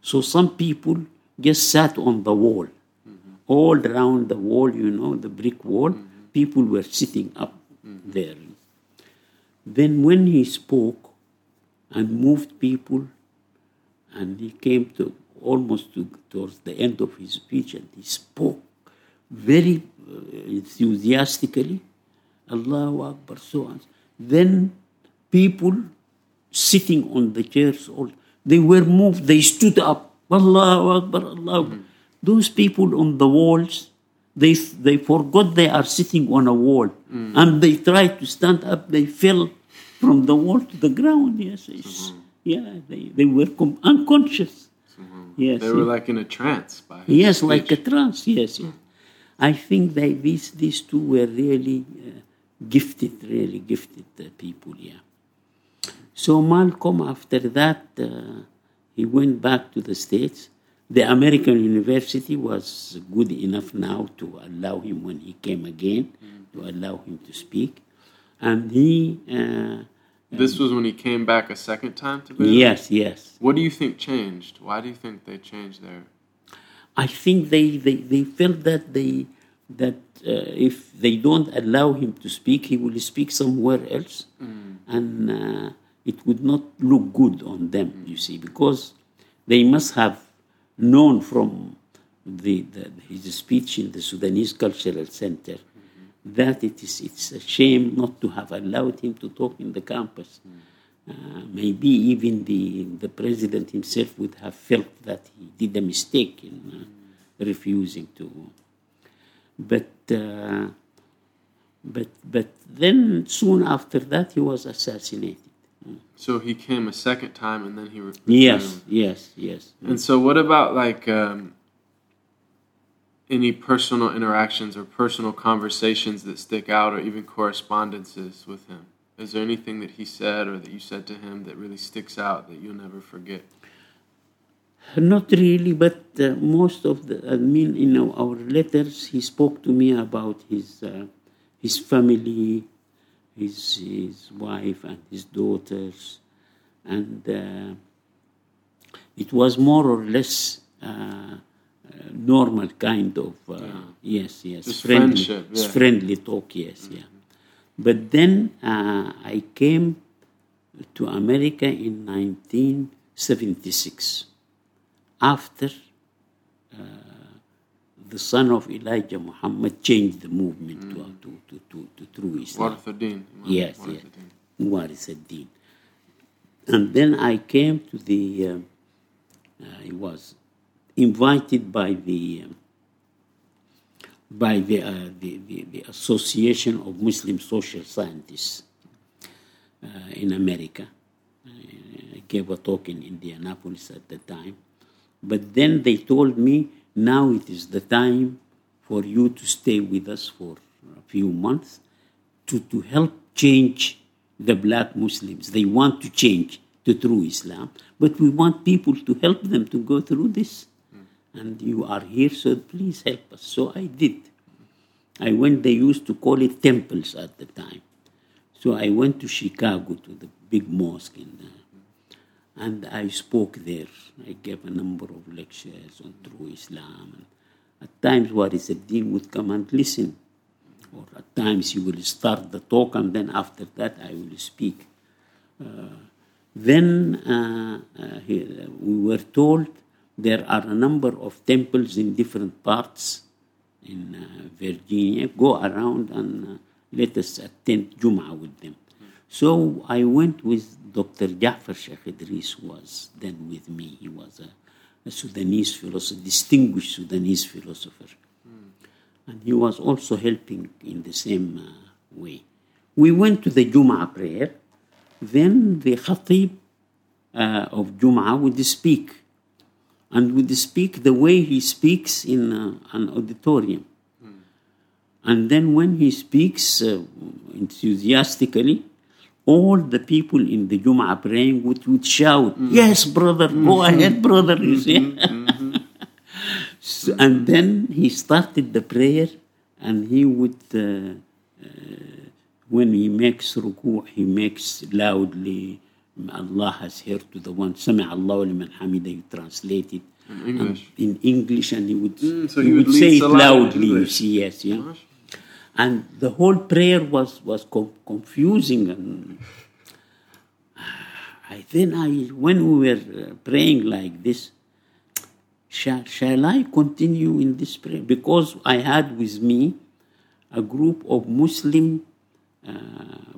So some people just sat on the wall, mm-hmm. all around the wall, you know, the brick wall. Mm-hmm. People were sitting up mm-hmm. there. Then when he spoke and moved people, and he came to almost to, towards the end of his speech, and he spoke very uh, enthusiastically, Allahu Akbar, so on. Then people sitting on the chairs, all they were moved, they stood up, Allahu Akbar, Allahu Akbar. Mm-hmm. Those people on the walls, They they forgot they are sitting on a wall, mm. and they tried to stand up. They fell from the wall to the ground. Yes, it's, mm-hmm. yeah, they they were com- unconscious. Mm-hmm. Yes, they were yeah. like in a trance. By yes, speech. Like a trance. Yes, mm. yes. I think they these these two were really uh, gifted, really gifted uh, people. Yeah. So Malcolm, after that, uh, he went back to the States. The American University was good enough now to allow him, when he came again, mm-hmm. to allow him to speak. And he... Uh, this was when he came back a second time to Beirut? Yes, yes. What do you think changed? Why do you think they changed their... I think they, they, they felt that they that uh, if they don't allow him to speak, he will speak somewhere else. Mm. And uh, it would not look good on them, mm. you see, because they must have known from the, the his speech in the Sudanese Cultural Center mm-hmm. that it is it's a shame not to have allowed him to talk in the campus. Mm. Uh, maybe even the the president himself would have felt that he did a mistake in uh, mm. refusing to. But uh, but but then soon after that he was assassinated. So he came a second time, and then he returned. Yes, yes, yes. And so what about, like, um, any personal interactions or personal conversations that stick out, or even correspondences with him? Is there anything that he said or that you said to him that really sticks out that you'll never forget? Not really, but uh, most of the, I mean, in our letters, he spoke to me about his uh, his family, His, his wife and his daughters, and uh, it was more or less uh, normal kind of uh, yeah. yes, yes, just friendly, friendship, yeah. friendly talk. Yes, mm-hmm. yeah. But then uh, I came to America in nineteen seventy-six, after uh, the son of Elijah Muhammad changed the movement mm. to, to, to, to true Islam. Warith Deen. Yes, yes. Warith Deen. And then I came to the, uh, I was invited by the by the, uh, the, the, the Association of Muslim Social Scientists uh, in America. I gave a talk in Indianapolis at the time. But then they told me, now it is the time for you to stay with us for a few months to, to help change the black Muslims. They want to change to true Islam, but we want people to help them to go through this. Mm. And you are here, so please help us. So I did. I went, they used to call it temples at the time. So I went to Chicago, to the big mosque in there. And I spoke there. I gave a number of lectures on true Islam. And at times, Warith Deen would come and listen. Or at times, he will start the talk, and then after that, I will speak. Uh, then uh, uh, here, we were told there are a number of temples in different parts in uh, Virginia. Go around and uh, let us attend Jum'ah with them. So I went with Doctor Jafar Sheikh Idris, was then with me. He was a, a Sudanese philosopher, distinguished Sudanese philosopher. Mm. And he was also helping in the same uh, way. We went to the Jum'ah prayer. Then the Khatib uh, of Jum'ah would speak. And would speak the way he speaks in uh, an auditorium. Mm. And then when he speaks uh, enthusiastically, all the people in the Jum'ah praying would, would shout, mm-hmm. Yes, brother, mm-hmm. go ahead, brother, you see. Mm-hmm. so, and then he started the prayer, and he would, uh, uh, when he makes ruku', he makes loudly, Allah has heard to the one, Sami'a Allahu liman hamida, you translate it. In English. In English, and he would, mm, so he would, would say it loudly, you see, yes, yeah. Gosh. And the whole prayer was, was co- confusing. And I then I, when we were praying like this, shall, shall I continue in this prayer? Because I had with me a group of Muslim uh,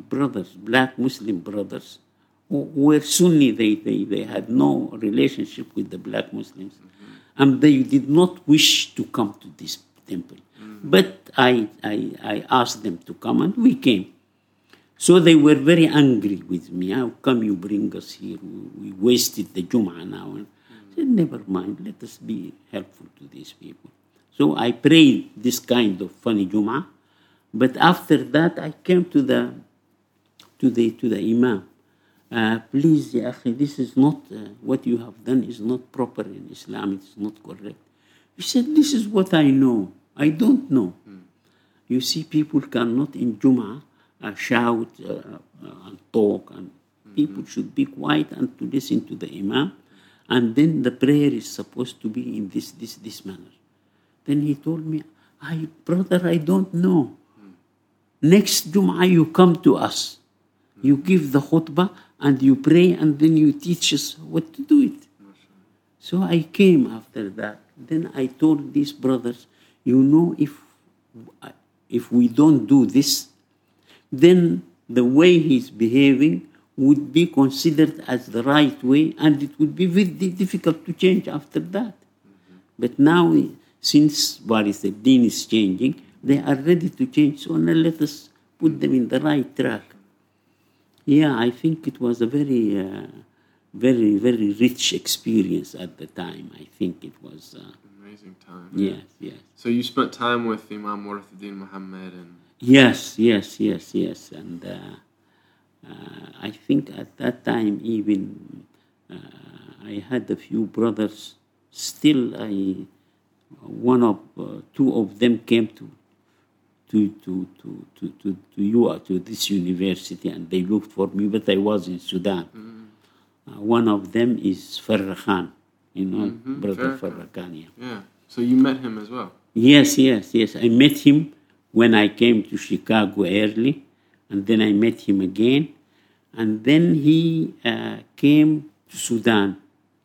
brothers, black Muslim brothers, who were Sunni. They, they, they had no relationship with the black Muslims. Mm-hmm. And they did not wish to come to this temple. But I, I I asked them to come, and we came. So they were very angry with me. How come you bring us here? We, we wasted the Jum'ah now. And I said, never mind, let us be helpful to these people. So I prayed this kind of funny Jum'ah. But after that, I came to the to the, to the Imam. Uh, please, ya akhi, this is not, uh, what you have done is not proper in Islam. It's not correct. He said, this is what I know. I don't know. Mm. You see, people cannot in Jum'ah uh, shout uh, uh, and talk. And mm-hmm. people should be quiet and to listen to the Imam. And then the prayer is supposed to be in this, this, this manner. Then he told me, I, brother, I don't know. Mm. Next Jum'ah, you come to us. Mm. You give the khutbah and you pray, and then you teach us what to do it. Mm. So I came after that. Then I told these brothers, you know, if if we don't do this, then the way he's behaving would be considered as the right way, and it would be very difficult to change after that. Mm-hmm. But now, since Warith Deen is changing, they are ready to change, so now let us put them in the right track. Yeah, I think it was a very, uh, very, very rich experience at the time. I think it was... Uh, Amazing time. Yes, yes. So you spent time with Imam Warith Deen Mohammed and... Yes, yes, yes, yes. And uh, uh, I think at that time even uh, I had a few brothers. Still, I one of uh, two of them came to to to to to to, to, you, to this university, and they looked for me, but I was in Sudan. Mm-hmm. Uh, one of them is Farrakhan. You know, mm-hmm, Brother sure. Farrakhan. Yeah. So you met him as well? Yes, yes, yes. I met him when I came to Chicago early, and then I met him again. And then he uh, came to Sudan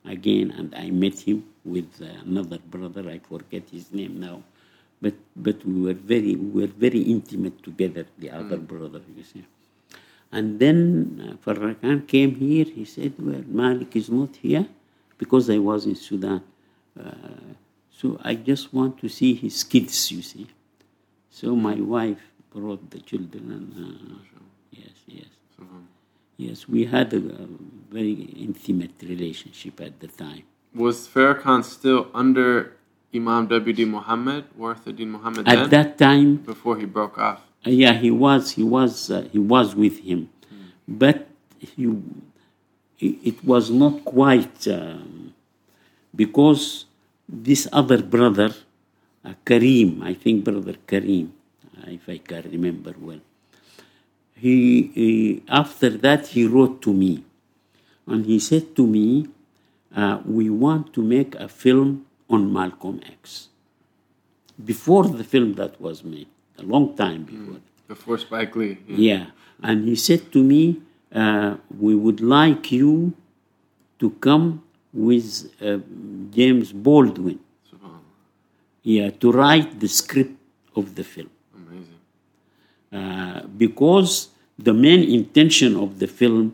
again, and I met him with uh, another brother. I forget his name now. But but we were very we were very intimate together, the other mm. brother, you see. And then uh, Farrakhan came here. He said, well, Malik is not here, because I was in Sudan. Uh, so I just want to see his kids, you see. So my wife brought the children. And, uh, yes, yes. Yes, we had a, a very intimate relationship at the time. Was Farrakhan still under Imam W D Muhammad, Warith Deen Mohammed? At then? that time, before he broke off. Uh, yeah, he was. He was. Uh, he was with him, mm. but he, it was not quite um, because this other brother, uh, Karim, I think, brother Karim, uh, if I can remember well. He, he after that he wrote to me, and he said to me, uh, "We want to make a film on Malcolm X." Before the film that was made, a long time before. Mm, before Spike Lee. Yeah. yeah, and he said to me, uh, "We would like you to come with uh, James Baldwin, yeah, to write the script of the film." Uh, because the main intention of the film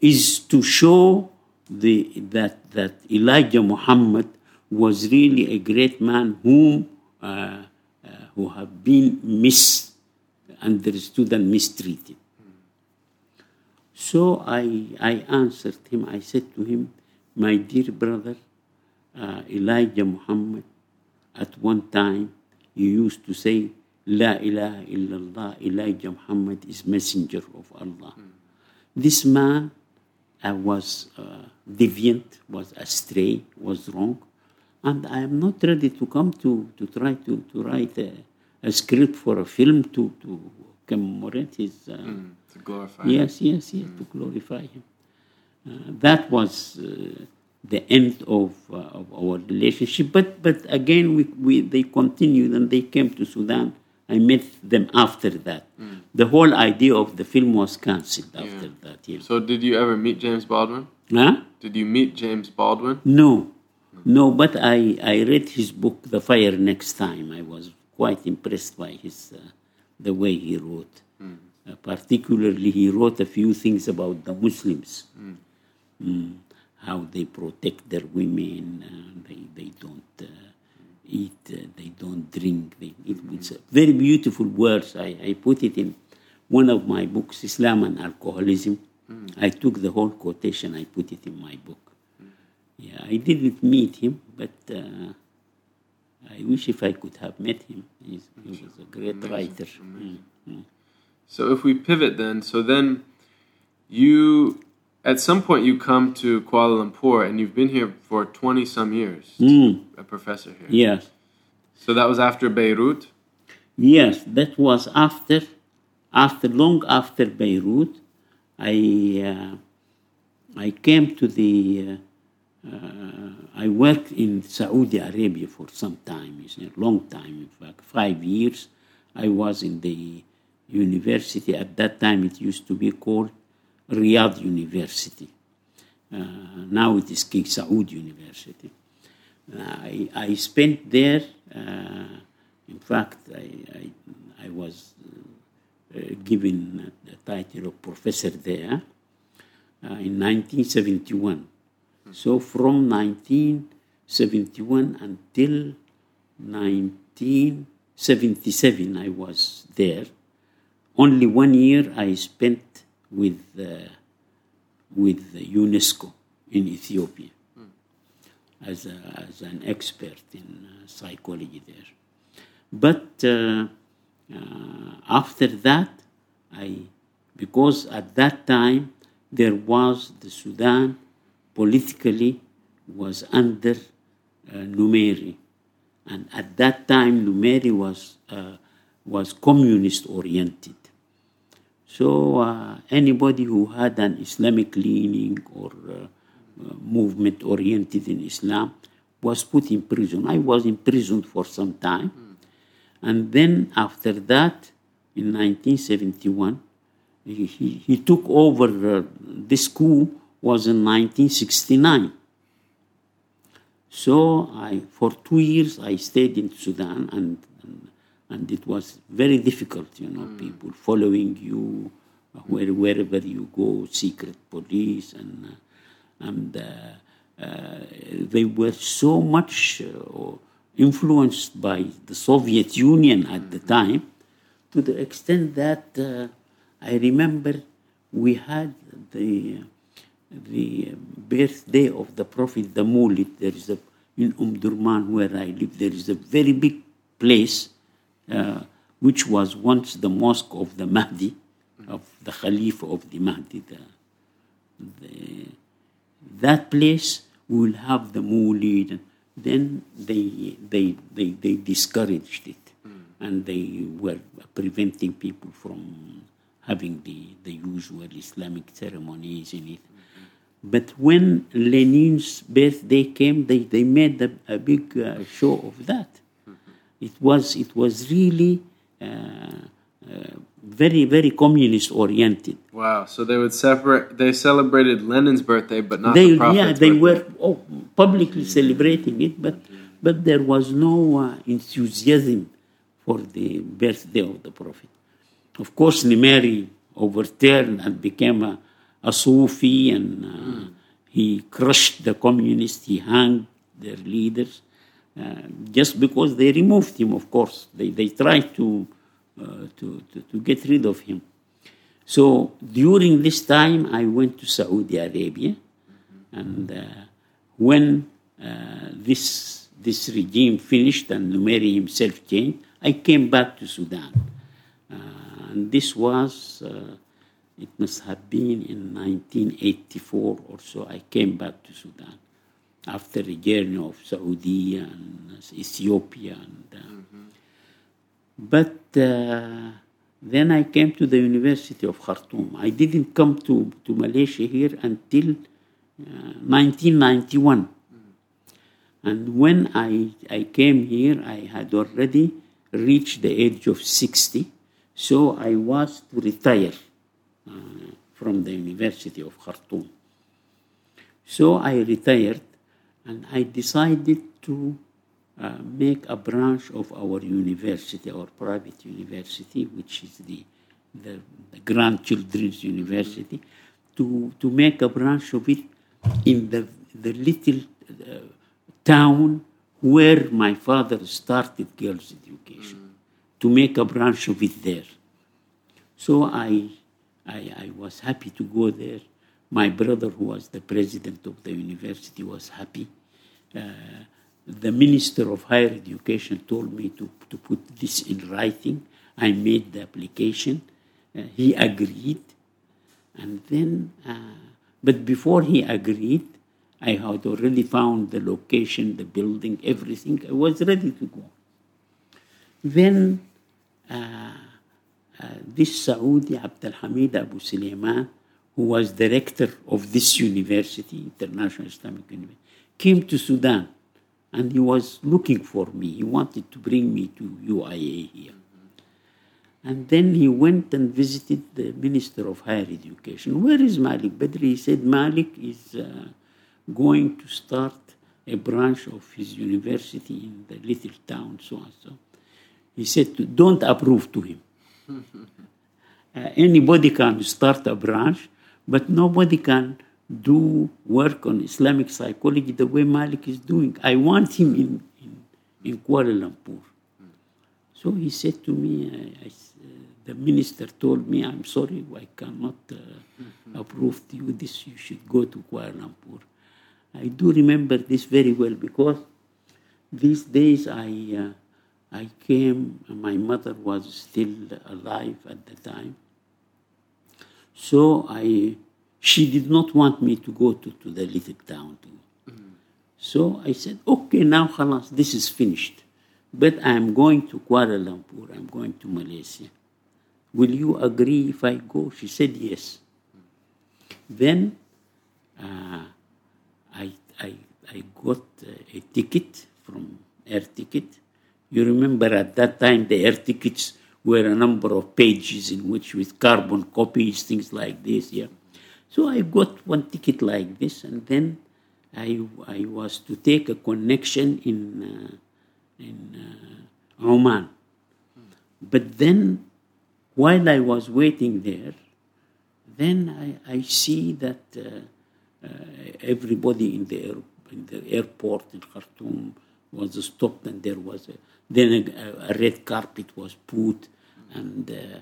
is to show the that that Elijah Muhammad was really a great man whom uh, uh, who have been misunderstood and mistreated. So I I answered him. I said to him, "My dear brother, uh, Elijah Muhammad, at one time you used to say, La ilaha illallah, Elijah Muhammad is messenger of Allah." Mm. This man uh, was uh, deviant, was astray, was wrong. And I am not ready to come to, to try to, to write a, a script for a film to, to commemorate his... Uh, mm, to glorify yes, him. Yes, yes, yes, mm. to glorify him. Uh, that was uh, the end of, uh, of our relationship. But but again, we, we they continued and they came to Sudan. I met them after that. Mm. The whole idea of the film was cancelled after yeah. that. Yeah. So did you ever meet James Baldwin? Huh? Did you meet James Baldwin? No. Mm-hmm. No, but I, I read his book, The Fire Next Time. I was quite impressed by his uh, the way he wrote. Mm. Uh, particularly, he wrote a few things about the Muslims. Mm. Mm, how they protect their women. Uh, they, they don't... Uh, eat, uh, they don't drink. They, it, it's uh, very beautiful words. I, I put it in one of my books, Islam and Alcoholism. Mm. I took the whole quotation, I put it in my book. Mm. Yeah, I didn't meet him, but uh, I wish if I could have met him. He's, he was a great Amazing. writer. Amazing. Mm. Mm. So if we pivot then, so then you... At some point, you come to Kuala Lumpur, and you've been here for twenty-some years, mm. a professor here. Yes. So that was after Beirut? Yes, that was after, after long after Beirut. I uh, I came to the, uh, uh, I worked in Saudi Arabia for some time, it's a long time, in fact, five years. I was in the university. At that time, it used to be called Riyadh University. Uh, now it is King Saud University. Uh, I, I spent there. Uh, in fact, I, I, I was uh, given the title of professor there uh, in nineteen seventy-one. So from nineteen seventy-one until nineteen seventy-seven, I was there. Only one year I spent with uh, with UNESCO in Ethiopia mm. as a, as an expert in uh, psychology there. But uh, uh, after that, I because at that time there was the Sudan politically was under uh, Numeri, and at that time Numeri was uh, was communist oriented. So uh, anybody who had an Islamic leaning or uh, uh, movement oriented in Islam was put in prison. I was imprisoned for some time. Mm. And then after that, in nineteen seventy-one, he, he, he took over. Uh, this coup was in nineteen sixty-nine. So I, for two years I stayed in Sudan and And it was very difficult, you know, mm. people following you where, wherever you go, secret police. And uh, and uh, uh, they were so much uh, influenced by the Soviet Union at the time, to the extent that uh, I remember we had the the birthday of the Prophet, the Maulid. There is a, in Umdurman where I live, there is a very big place uh, which was once the mosque of the Mahdi, of the Khalif of the Mahdi. The, the, that place will have the Maulid. Then they, they, they, they discouraged it. Mm. And they were preventing people from having the, the usual Islamic ceremonies in it. But when Lenin's birthday came, they, they made a, a big uh, show of that. It was it was really uh, uh, very very communist oriented. Wow! So they would separate. They celebrated Lenin's birthday, but not they, the Prophet's yeah, they birthday. were oh, publicly mm-hmm. celebrating it, but mm-hmm. but there was no uh, enthusiasm for the birthday of the Prophet. Of course, Numeri overturned and became a. a Sufi, and uh, mm. he crushed the communists, he hanged their leaders, uh, just because they removed him, of course. They they tried to, uh, to, to, to get rid of him. So during this time, I went to Saudi Arabia, mm-hmm. and uh, when uh, this, this regime finished and Numeri himself changed, I came back to Sudan. Uh, and this was... Uh, It must have been in nineteen eighty-four or so. I came back to Sudan after a journey of Saudi and Ethiopia. And, uh, mm-hmm. But uh, then I came to the University of Khartoum. I didn't come to, to Malaysia here until uh, nineteen ninety-one. Mm-hmm. And when I, I came here, I had already reached the age of sixty, so I was to retire. Uh, from the University of Khartoum. So I retired, and I decided to uh, make a branch of our university, our private university, which is the, the, the Grandchildren's University, to, to make a branch of it in the, the little uh, town where my father started girls' education, mm-hmm. to make a branch of it there. So I... I, I was happy to go there. My brother, who was the president of the university, was happy. Uh, the minister of higher education told me to, to put this in writing. I made the application. Uh, he agreed. And then, uh, but before he agreed, I had already found the location, the building, everything. I was ready to go. Then, uh, Uh, this Saudi Abdel Hamid Abu Suleiman, who was director of this university, International Islamic University, came to Sudan, and he was looking for me. He wanted to bring me to U I A here. And then he went and visited the Minister of Higher Education. Where is Malik Badri? He said, Malik is uh, going to start a branch of his university in the little town, so and so. He said, to, don't approve to him. uh, anybody can start a branch, but nobody can do work on Islamic psychology the way Malik is doing. I want him in, in, in Kuala Lumpur. So he said to me, I, I, uh, the minister told me, I'm sorry, I cannot uh, mm-hmm. approve to you this. You should go to Kuala Lumpur. I do remember this very well, because these days I... Uh, I came, my mother was still alive at the time. So I, she did not want me to go to, to the little town. Too. Mm-hmm. So I said, okay, now khalas, this is finished. But I'm going to Kuala Lumpur, I'm going to Malaysia. Will you agree if I go? She said yes. Mm-hmm. Then uh, I, I, I got a ticket from air ticket. You remember at that time the air tickets were a number of pages in which with carbon copies, things like this, yeah. So I got one ticket like this, and then I I was to take a connection in uh, in uh, Oman. But then, while I was waiting there, then I, I see that uh, uh, everybody in the, air, in the airport in Khartoum was stopped, and there was a, then a, a red carpet was put, and uh,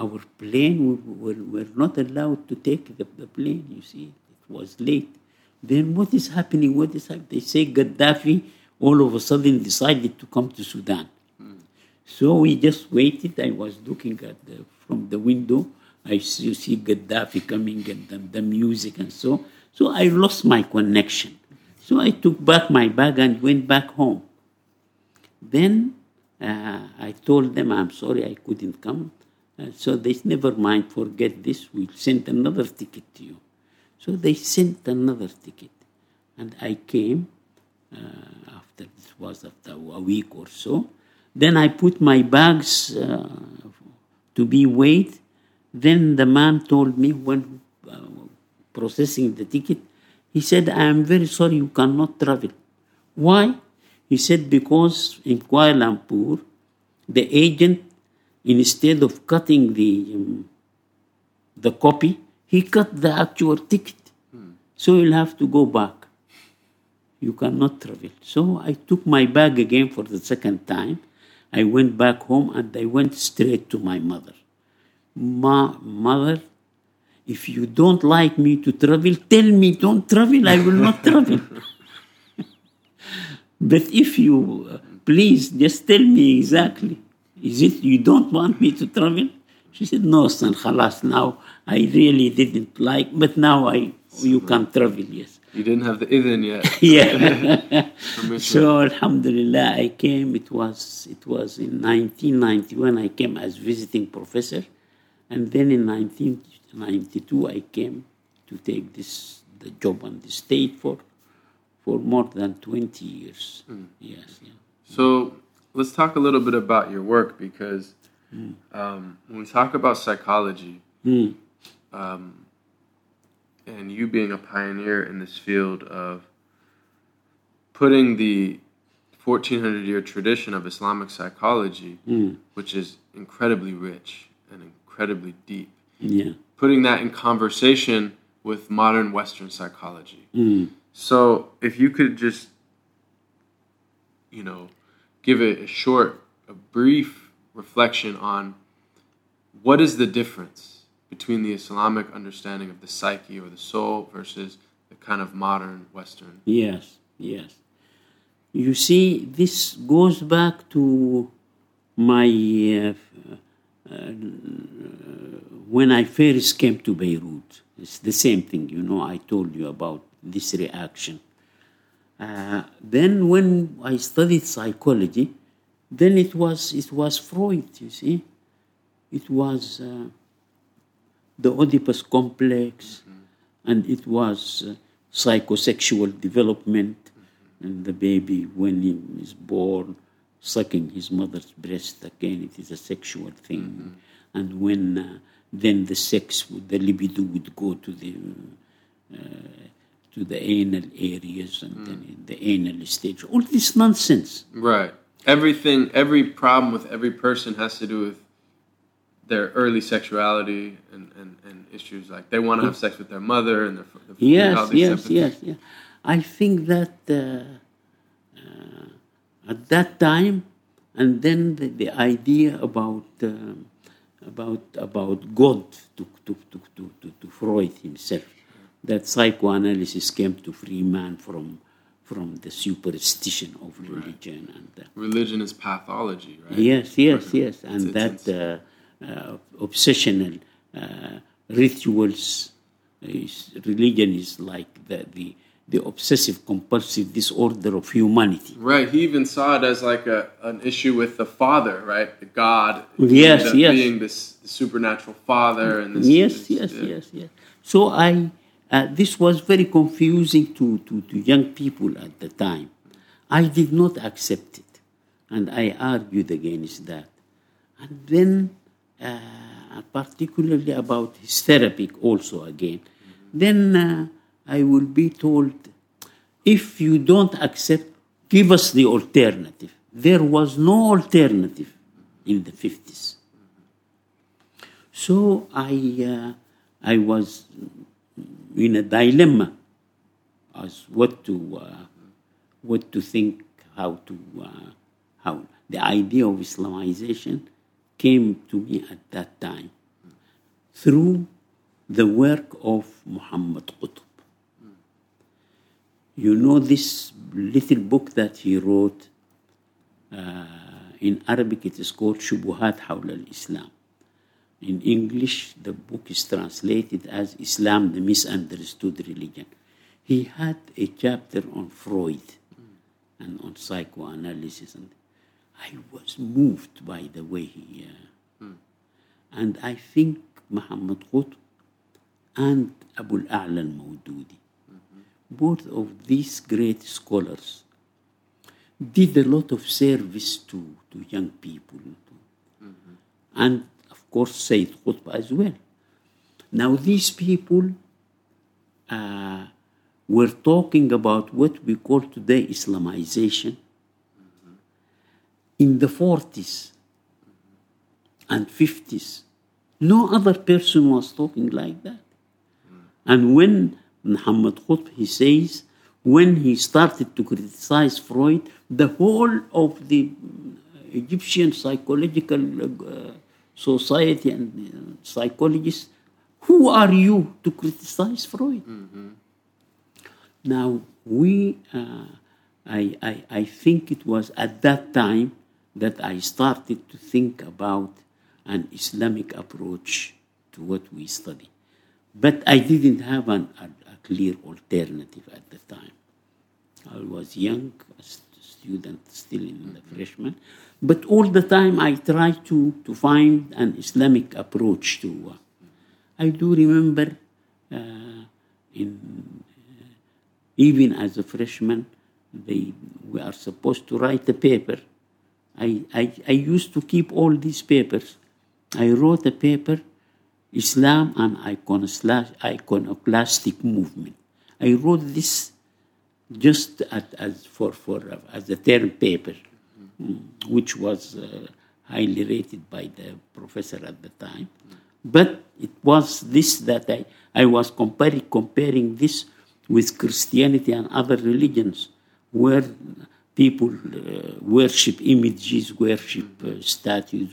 our plane, we were, were not allowed to take the, the plane, you see, it was late. Then what is happening, what is happening? They say Gaddafi all of a sudden decided to come to Sudan. Mm. So we just waited, I was looking at the, from the window, I see, see Gaddafi coming and the, the music and so. So I lost my connection. So I took back my bag and went back home. Then uh, I told them, I'm sorry, I couldn't come. Uh, so they said, never mind, forget this, we'll send another ticket to you. So they sent another ticket. And I came uh, after, this was after a week or so. Then I put my bags uh, to be weighed. Then the man told me when uh, processing the ticket, he said, I am very sorry you cannot travel. Why? He said, because in Kuala Lumpur, the agent, instead of cutting the, um, the copy, he cut the actual ticket. Hmm. So you'll have to go back. You cannot travel. So I took my bag again for the second time. I went back home and I went straight to my mother. Ma, mother, if you don't like me to travel, tell me don't travel, I will not travel. But if you, uh, please, just tell me exactly. Is it you don't want me to travel? She said, no, son, khalas, now I really didn't like, but now I you can travel, yes. You didn't have the idhn yet. Yeah. So, alhamdulillah, I came, it was, it was in nineteen ninety-one, I came as visiting professor. And then in nineteen ninety-two, I came to take this the job on the state for for more than twenty years. Mm. Yes. Yeah. So let's talk a little bit about your work, because mm. um, when we talk about psychology, mm. um, and you being a pioneer in this field of putting the fourteen hundred year tradition of Islamic psychology, mm. which is incredibly rich and incredibly incredibly deep. Yeah. Putting that in conversation with modern Western psychology. Mm. So if you could just, you know, give it a short, a brief reflection on what is the difference between the Islamic understanding of the psyche or the soul versus the kind of modern Western. Yes, yes. You see, this goes back to my... Uh, Uh, when I first came to Beirut, it's the same thing, you know, I told you about this reaction. Uh, then when I studied psychology, then it was it was Freud, you see. It was uh, the Oedipus complex, mm-hmm. and it was uh, psychosexual development, mm-hmm. and the baby, when he is born, sucking his mother's breast again, it is a sexual thing. Mm-hmm. And when uh, then the sex, would, the libido would go to the uh, to the anal areas and mm. then the anal stage. All this nonsense. Right. Everything, every problem with every person has to do with their early sexuality and, and, and issues like they want to have sex with their mother and their. their yes, yes, sympathy. yes, yes. I think that. Uh, At that time, and then the, the idea about um, about about God to to, to, to to Freud himself, that psychoanalysis came to free man from from the superstition of religion, right. and uh, religion is pathology, right? Yes, yes, yes, and it's, that uh, uh, obsessional uh, rituals. Is, religion is like the the. the obsessive-compulsive disorder of humanity. Right, he even saw it as like a an issue with the father, right? The God yes, ended up yes. being this, this supernatural father. and this, Yes, this, yes, yeah. yes, yes. So I, uh, this was very confusing to, to, to young people at the time. I did not accept it, and I argued against that. And then, uh, particularly about his therapy also again, mm-hmm. then... Uh, I will be told, if you don't accept, give us the alternative. There was no alternative in the fifties. So I, uh, I was in a dilemma as what to, uh, what to think, how to uh, how the idea of Islamization came to me at that time mm. through the work of Muhammad Qutb. Mm. You know this little book that he wrote, uh, in Arabic it is called Shubuhat Hawla al-Islam. In English, the book is translated as Islam, the Misunderstood Religion. He had a chapter on Freud mm. and on psychoanalysis. And I was moved by the way he... Uh, mm. And I think Muhammad Qutb and Abu al-A'la al-Mawdudi, mm-hmm. both of these great scholars, did a lot of service to, to young people. Mm-hmm. And, of course, Sayyid Qutb as well. Now, these people uh, were talking about what we call today Islamization mm-hmm. in the forties mm-hmm. and fifties. No other person was talking like that. Mm-hmm. And when Muhammad Qutb, he says, when he started to criticize Freud, the whole of the Egyptian psychological uh, society and uh, psychologists, who are you to criticize Freud? Mm-hmm. Now, we, uh, I, I, I think it was at that time that I started to think about an Islamic approach to what we study. But I didn't have an, a, a clear alternative at the time. I was young, a st- student still in mm-hmm. the freshman, but all the time I tried to, to find an Islamic approach to. Uh, I do remember, uh, in uh, even as a freshman, they we are supposed to write a paper. I, I I used to keep all these papers. I wrote a paper, Islam and Iconoclastic Movement. I wrote this just at, as for, for as a term paper, mm-hmm. which was uh, highly rated by the professor at the time. Mm-hmm. But it was this that I, I was comparing, comparing this with Christianity and other religions where people uh, worship images, worship uh, statues.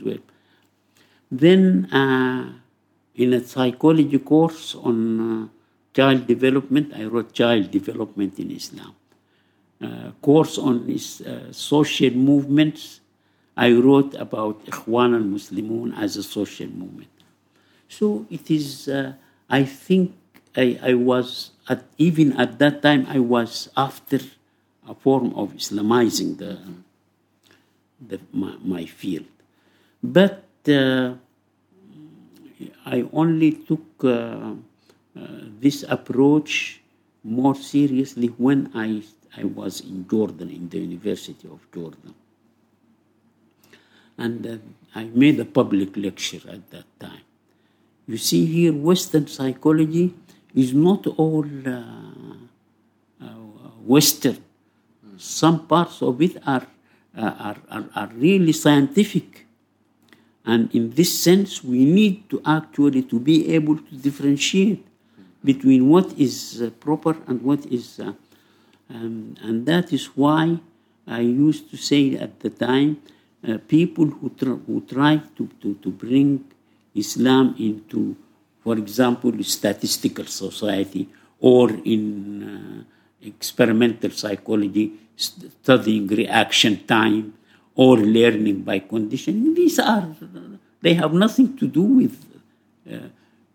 Then... Uh, in a psychology course on uh, child development, I wrote Child Development in Islam. Uh, course on is, uh, social movements, I wrote about Ikhwan al-Muslimun as a social movement. So it is, uh, I think I, I was, at, even at that time, I was after a form of Islamizing the, the my, my field. But... Uh, I only took uh, uh, this approach more seriously when I, I was in Jordan, in the University of Jordan. And uh, I made a public lecture at that time. You see here, Western psychology is not all uh, uh, Western. Mm. Some parts of it are, uh, are, are, are really scientific. And in this sense, we need to actually to be able to differentiate between what is uh, proper and what is... Uh, um, and that is why I used to say at the time, uh, people who, tr- who try to, to, to bring Islam into, for example, statistical society or in uh, experimental psychology, st- studying reaction time, or learning by conditioning, these are, they have nothing to do with, uh,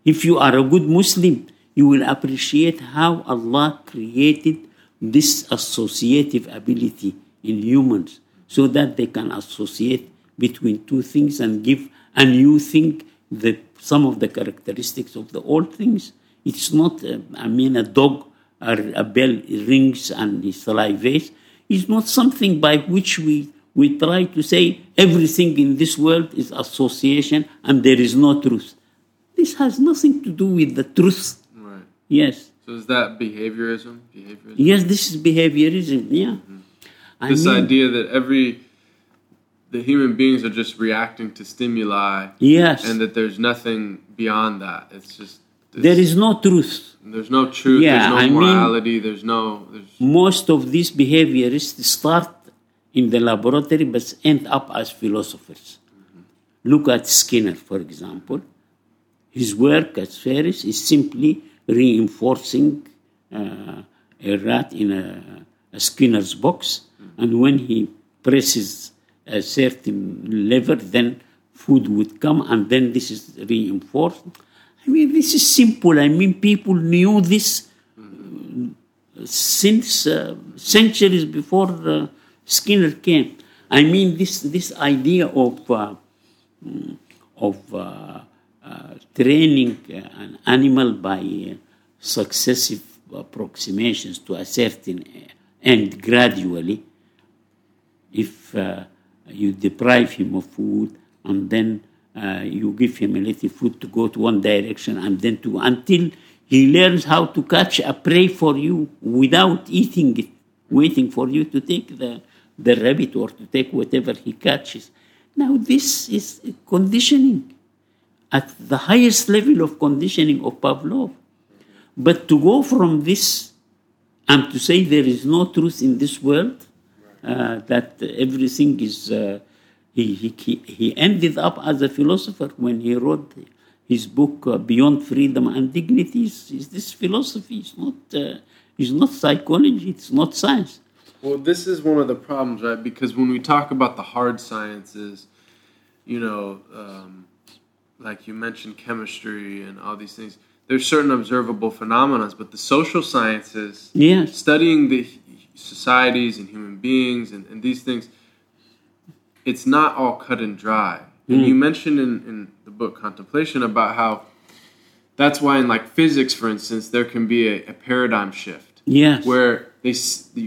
if you are a good Muslim, you will appreciate how Allah created this associative ability in humans so that they can associate between two things and give a new thing the, some of the characteristics of the old things. It's not, uh, I mean, a dog or a bell rings and he salivates. It's not something by which we We try to say everything in this world is association and there is no truth. This has nothing to do with the truth. Right. Yes. So is that behaviorism? behaviorism? Yes, this is behaviorism, yeah. Mm-hmm. This mean, idea that every... the human beings are just reacting to stimuli. Yes. And that there's nothing beyond that. It's just... It's, there is no truth. There's no truth, yeah, there's no I morality, mean, there's no... There's, most of these behaviorists start in the laboratory but end up as philosophers. Mm-hmm. Look at Skinner, for example. His work as Ferris is simply reinforcing uh, a rat in a, a Skinner's box, mm-hmm. and when he presses a certain lever, then food would come, and then this is reinforced. I mean, this is simple. I mean, people knew this mm-hmm. since uh, centuries before uh, Skinner came. I mean, this this idea of uh, of uh, Uh, training uh, an animal by uh, successive approximations to a certain end gradually, if uh, you deprive him of food and then uh, you give him a little food to go to one direction and then to until he learns how to catch a prey for you without eating it, waiting for you to take the, the rabbit or to take whatever he catches. Now this is conditioning at the highest level of conditioning of Pavlov. But to go from this and to say there is no truth in this world, uh, that everything is... Uh, he, he, he ended up as a philosopher when he wrote his book uh, Beyond Freedom and Dignity. Is this philosophy? It's not, uh, it's not psychology, it's not science. Well, this is one of the problems, right? Because when we talk about the hard sciences, you know... Um, like you mentioned chemistry and all these things, there's certain observable phenomena, but the social sciences, yes. studying the societies and human beings and, and these things, it's not all cut and dry. Mm. And you mentioned in, in the book Contemplation about how that's why in like physics, for instance, there can be a, a paradigm shift. Yes. Where they,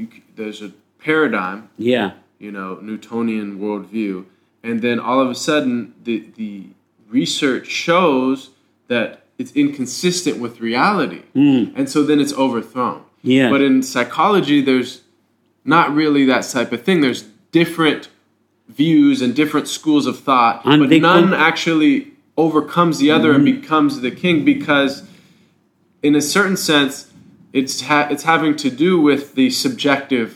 you, there's a paradigm, yeah. you know, Newtonian worldview, and then all of a sudden the the... research shows that it's inconsistent with reality. Mm. And so then it's overthrown. Yeah. But in psychology, there's not really that type of thing. There's different views and different schools of thought, and but none con- actually overcomes the other mm. and becomes the king, because in a certain sense, it's ha- it's having to do with the subjective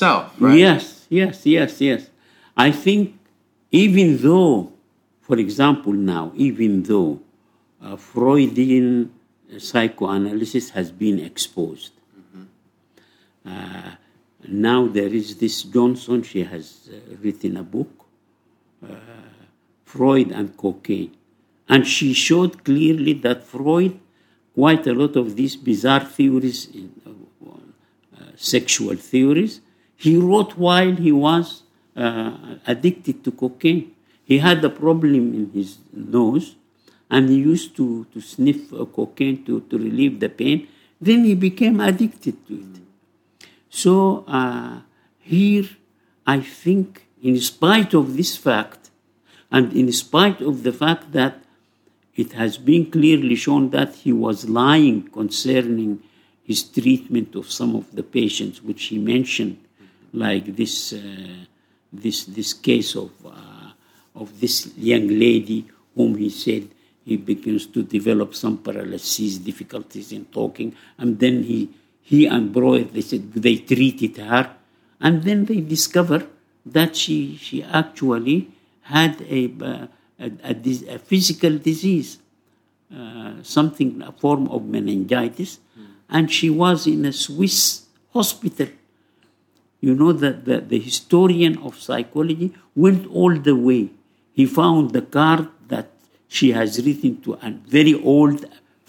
self, right? Yes, yes, yes, yes. I think even though For example, now, even though uh, Freudian psychoanalysis has been exposed, mm-hmm. uh, now there is this Johnson, she has uh, written a book, uh, Freud and Cocaine. And she showed clearly that Freud, quite a lot of these bizarre theories, uh, uh, sexual theories, he wrote while he was uh, addicted to cocaine. He had a problem in his nose, and he used to, to sniff uh, cocaine to, to relieve the pain. Then he became addicted to it. So uh, here, I think, in spite of this fact, and in spite of the fact that it has been clearly shown that he was lying concerning his treatment of some of the patients, which he mentioned, like this, uh, this, this case of... Uh, of this young lady whom he said he begins to develop some paralysis, difficulties in talking, and then he he and Broad, they said they treated her, and then they discover that she she actually had a a, a, a physical disease, uh, something a form of meningitis, mm. and she was in a Swiss hospital. You know that the, the historian of psychology went all the way. He found the card that she has written to a very old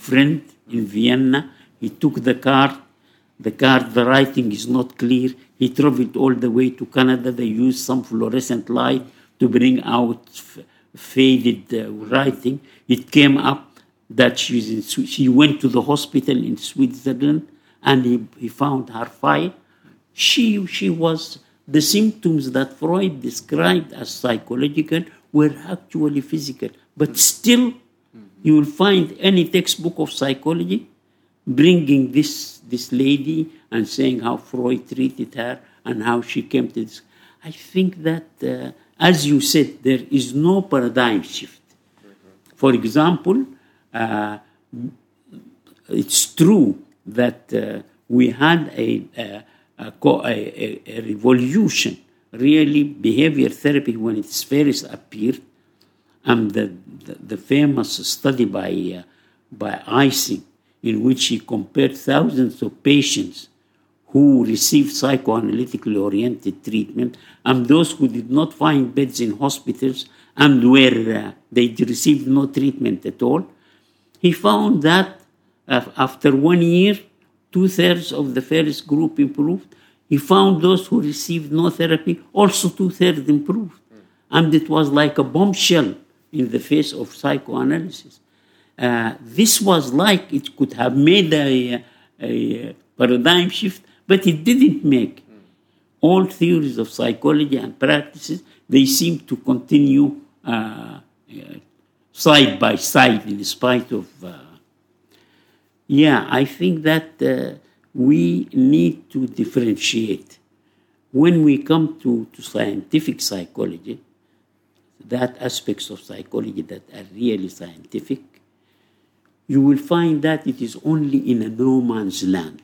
friend in Vienna. He took the card. The card, the writing is not clear. He traveled all the way to Canada. They used some fluorescent light to bring out f- faded uh, writing. It came up that she's in Sw- she went to the hospital in Switzerland, and he, he found her file. She, she was... The symptoms that Freud described as psychological were actually physical. But still, you will find any textbook of psychology bringing this, this lady and saying how Freud treated her and how she came to this. I think that, uh, as you said, there is no paradigm shift. For example, uh, it's true that uh, we had a... a A, a, a revolution really behavior therapy when it first appeared, and the, the, the famous study by, uh, by Ising, in which he compared thousands of patients who received psychoanalytically oriented treatment and those who did not find beds in hospitals and where uh, they received no treatment at all. He found that uh, after one year, two-thirds of the first group improved. He found those who received no therapy, also two-thirds improved. And it was like a bombshell in the face of psychoanalysis. Uh, this was like it could have made a, a paradigm shift, but it didn't make. All theories of psychology and practices, they seem to continue uh, side by side in spite of... Uh, yeah, I think that uh, we need to differentiate. When we come to, to scientific psychology, that aspects of psychology that are really scientific, you will find that it is only in a no man's land,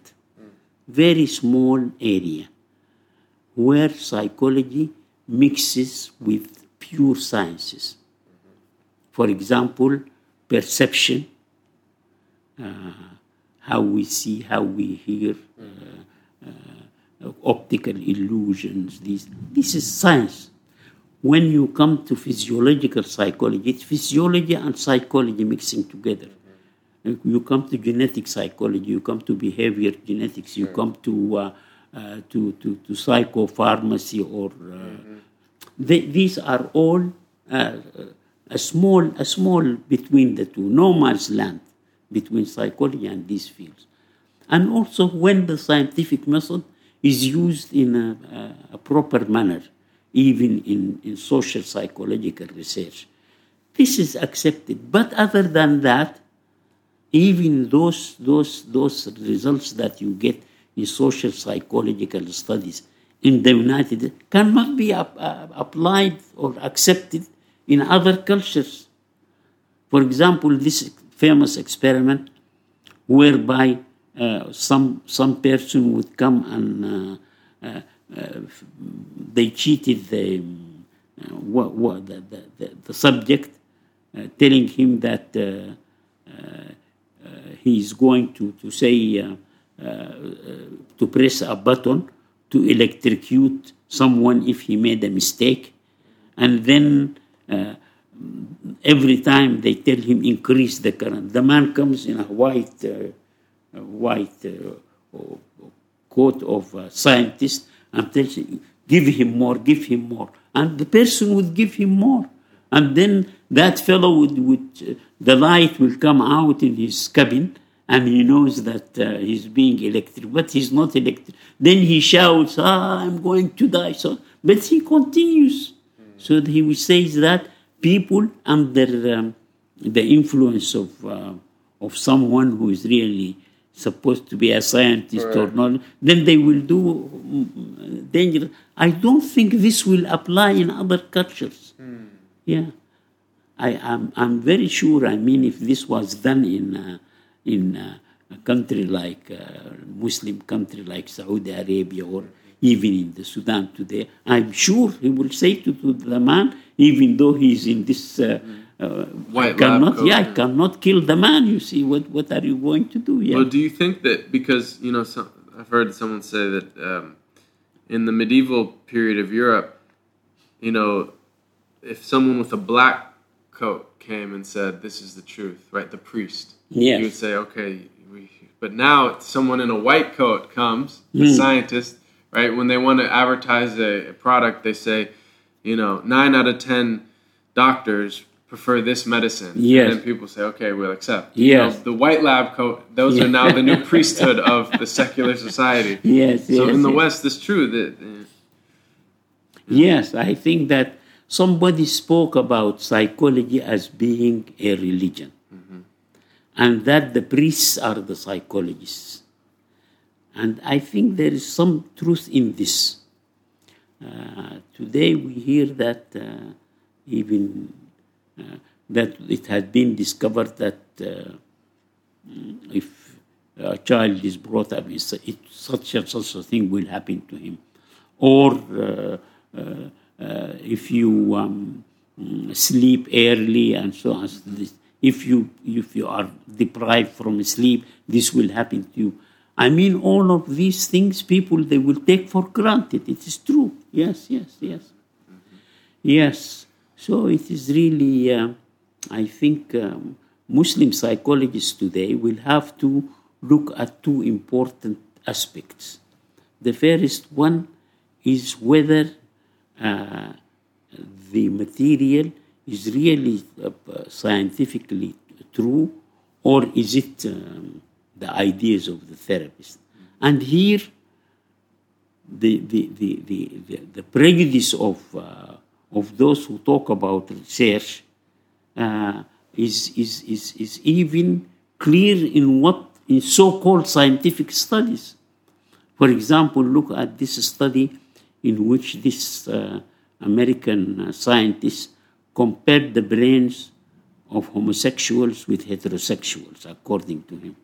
very small area, where psychology mixes with pure sciences. For example, perception, uh, how we see, how we hear, uh, uh, optical illusions. These, this is science. When you come to physiological psychology, it's physiology and psychology mixing together. You come to genetic psychology, you come to behavior genetics, you come to uh, uh, to, to to psychopharmacy, or uh, mm-hmm. they, these are all uh, a small a small between the two, no man's land between psychology and these fields. And also when the scientific method is used in a, a proper manner, even in, in social psychological research, this is accepted. But other than that, even those those those results that you get in social psychological studies in the United States cannot be ap- uh, applied or accepted in other cultures. For example, this famous experiment whereby uh, some some person would come and uh, uh, uh, they cheated the, uh, what, what, the, the, the, the subject, uh, telling him that uh, uh, Uh, he's going to, to say, uh, uh, uh, to press a button to electrocute someone if he made a mistake. And then uh, every time they tell him, increase the current. The man comes in a white uh, white uh, coat of a scientist and tells him, give him more, give him more. And the person would give him more. And then that fellow would, would uh, the light will come out in his cabin, and he knows that uh, he's being electric, but he's not electric. Then he shouts, ah, I'm going to die. So, but he continues. So he says that people under um, the influence of uh, of someone who is really supposed to be a scientist right. or not, then they will do dangerous. I don't think this will apply in other cultures. Mm. Yeah, I am. I'm, I'm very sure. I mean, if this was done in uh, in uh, a country like uh, Muslim country like Saudi Arabia or even in the Sudan today, I'm sure he will say to, to the man, even though he's in this, uh, uh, White I cannot. Lab yeah, I cannot kill the man. You see, what what are you going to do? Yeah. Well, do you think that because you know, some, I've heard someone say that um, in the medieval period of Europe, you know. If someone with a black coat came and said, "This is the truth," right? The priest, yes. You would say, "Okay." We, but now, someone in a white coat comes, mm. the scientist, right? When they want to advertise a, a product, they say, "You know, nine out of ten doctors prefer this medicine." Yes. And then people say, "Okay, we'll accept." Yes. You know, the white lab coat; those yes. are now the new priesthood of the secular society. Yes. So yes, in the yes. West, it's true that. Uh, yes, I think that. Somebody spoke about psychology as being a religion, mm-hmm. and that the priests are the psychologists. And I think there is some truth in this. Uh, today we hear that uh, even uh, that it has been discovered that uh, if a child is brought up, it, such and such a thing will happen to him, or. Uh, uh, uh, if you um, sleep early and so on. If you if you are deprived from sleep, this will happen to you. I mean, all of these things, people, they will take for granted. It is true. Yes, yes, yes. Mm-hmm. Yes. So it is really, uh, I think, um, Muslim psychologists today will have to look at two important aspects. The first one is whether uh, the material is really uh, scientifically true, or is it... Um, the ideas of the therapist. And here, the the the, the, the, the prejudice of uh, of those who talk about research uh, is, is is is even clear in what in so-called scientific studies. For example, look at this study in which this uh, American scientist compared the brains of homosexuals with heterosexuals, according to him.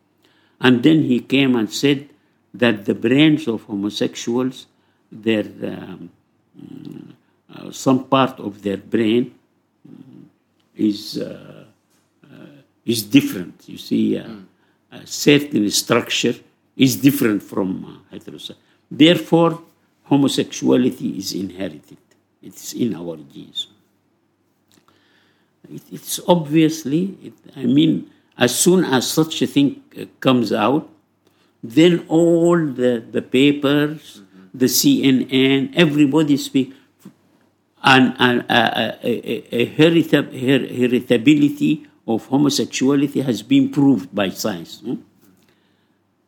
And then he came and said that the brains of homosexuals, their um, uh, some part of their brain um, is uh, uh, is different. You see, uh, mm. a certain structure is different from uh, heterosexual. Therefore, homosexuality is inherited. It's in our genes. It, it's obviously, it, I mean... As soon as such a thing comes out, then all the, the papers, mm-hmm. the C N N, everybody speaks. And, and a, a, a herita- her, heritability of homosexuality has been proved by science. Hmm?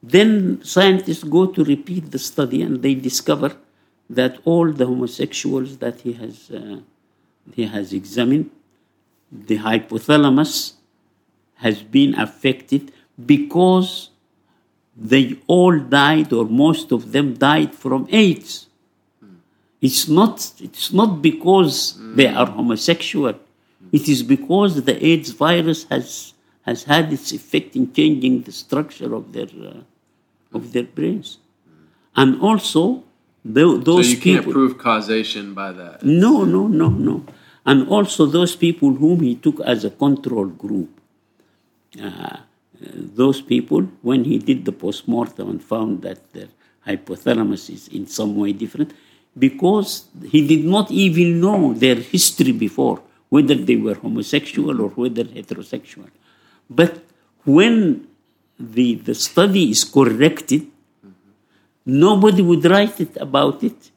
Then scientists go to repeat the study and they discover that all the homosexuals that he has, uh, he has examined, the hypothalamus, has been affected because they all died, or most of them died from AIDS. Mm. It's not, it's not because mm. they are homosexual. Mm. It is because the AIDS virus has has had its effect in changing the structure of their uh, of their brains, mm. and also the, those. So you people, can't prove causation by that. It's, no, no, no, no, and also those people whom he took as a control group. Uh, those people, when he did the postmortem and found that their hypothalamus is in some way different, because he did not even know their history before, whether they were homosexual or whether heterosexual. But when the, the study is corrected, mm-hmm. nobody would write it about it.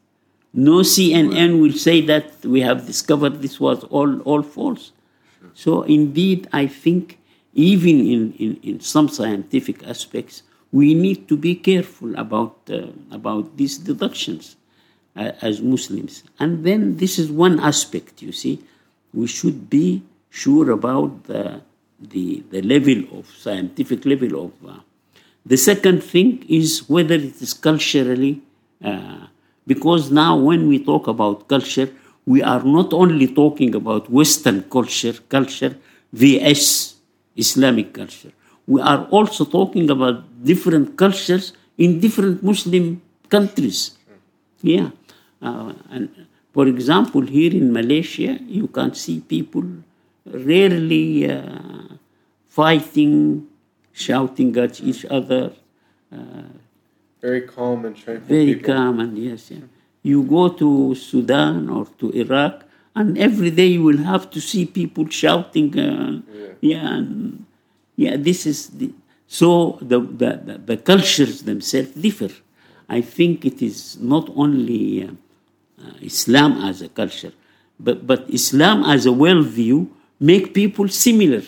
No C N N will say that we have discovered this was all, all false. Sure. So indeed, I think even in, in, in some scientific aspects, we need to be careful about uh, about these deductions uh, as Muslims. And then this is one aspect, you see. We should be sure about the, the, the level of, scientific level of... Uh, the second thing is whether it is culturally... Uh, because now when we talk about culture, we are not only talking about Western culture, culture versus Islamic culture. We are also talking about different cultures in different Muslim countries. Yeah. Uh, and for example, here in Malaysia, you can see people rarely uh, fighting, shouting at each other. Uh, very calm and tranquil. Very people. calm and yes, yeah. You go to Sudan or to Iraq, and every day you will have to see people shouting. Uh, yeah. yeah, and yeah. This is the, so the, the the cultures themselves differ. I think it is not only uh, uh, Islam as a culture, but but Islam as a worldview make people similar.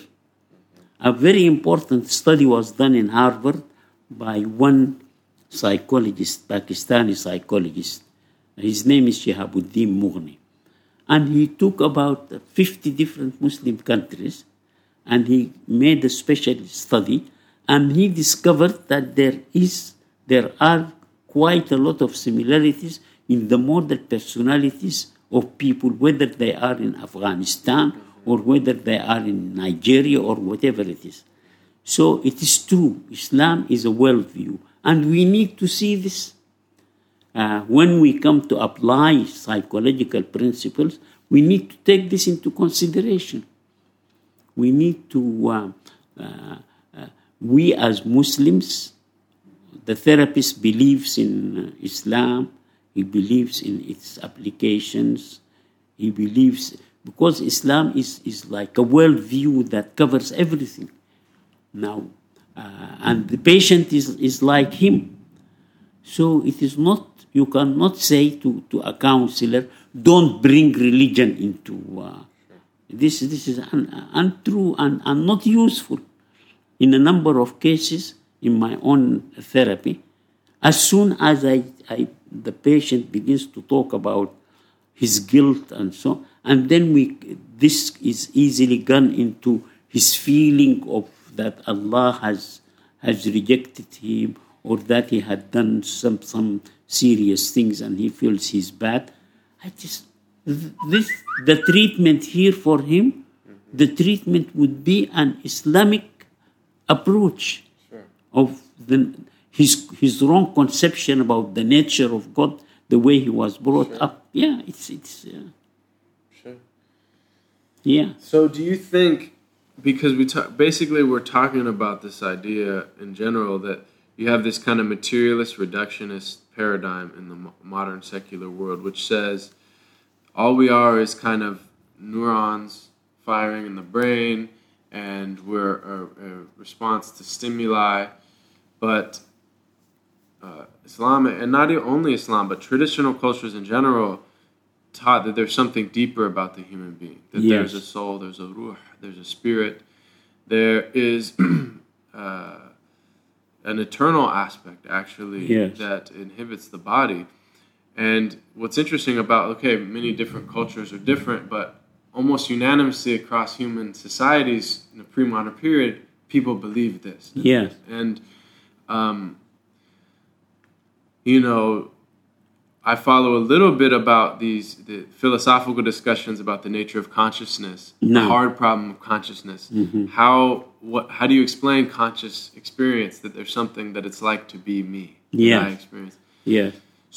A very important study was done in Harvard by one psychologist, Pakistani psychologist. His name is Shahabuddin Mughni. And he took about fifty different Muslim countries and he made a special study, and he discovered that there is, there are quite a lot of similarities in the model personalities of people, whether they are in Afghanistan or whether they are in Nigeria or whatever it is. So it is true, Islam is a worldview, and we need to see this. uh, when we come to apply psychological principles, we need to take this into consideration. We need to, uh, uh, uh, we as Muslims, the therapist believes in uh, Islam, he believes in its applications, he believes, because Islam is, is like a worldview that covers everything. Now, uh, and the patient is, is like him. So it is not, you cannot say to, to a counselor, don't bring religion into uh, This this is un, untrue and, and not useful. In a number of cases in my own therapy, as soon as I, I the patient begins to talk about his guilt and so, and then we this is easily gone into his feeling of that Allah has has rejected him or that he had done some some serious things and he feels he's bad. I just. This, the treatment here for him, the treatment would be an Islamic approach sure. of the, his his wrong conception about the nature of God, the way he was brought sure. up. Yeah, it's it's. Uh, sure. Yeah. So, do you think, because we ta- basically we're talking about this idea in general that you have this kind of materialist reductionist paradigm in the mo- modern secular world, which says. All we are is kind of neurons firing in the brain, and we're a, a response to stimuli. But uh, Islam, and not only Islam, but traditional cultures in general, taught that there's something deeper about the human being. That yes. there's a soul, there's a ruh, there's a spirit. There is uh, an eternal aspect, actually, yes. that inhibits the body. And what's interesting about, okay, many different cultures are different, but almost unanimously across human societies in the pre-modern period, people believe this. Yes. And, um, you know, I follow a little bit about these the philosophical discussions about the nature of consciousness, no. the hard problem of consciousness. Mm-hmm. How what? How do you explain conscious experience, that there's something that it's like to be me? Yeah. I experience. Yeah.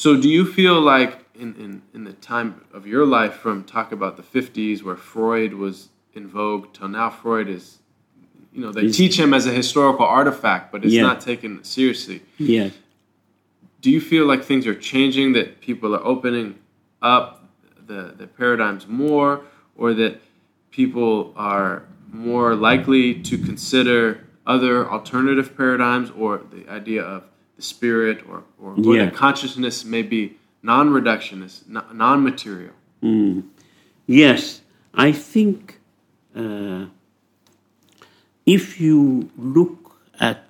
So do you feel like in, in, in the time of your life, from talk about the fifties where Freud was in vogue till now, Freud is, you know, they He's, teach him as a historical artifact, but it's yeah. not taken seriously. Yeah. Do you feel like things are changing, that people are opening up the, the paradigms more, or that people are more likely to consider other alternative paradigms, or the idea of spirit or, or, or yeah. the consciousness may be non-reductionist, non-material? Mm. Yes, I think uh, if you look at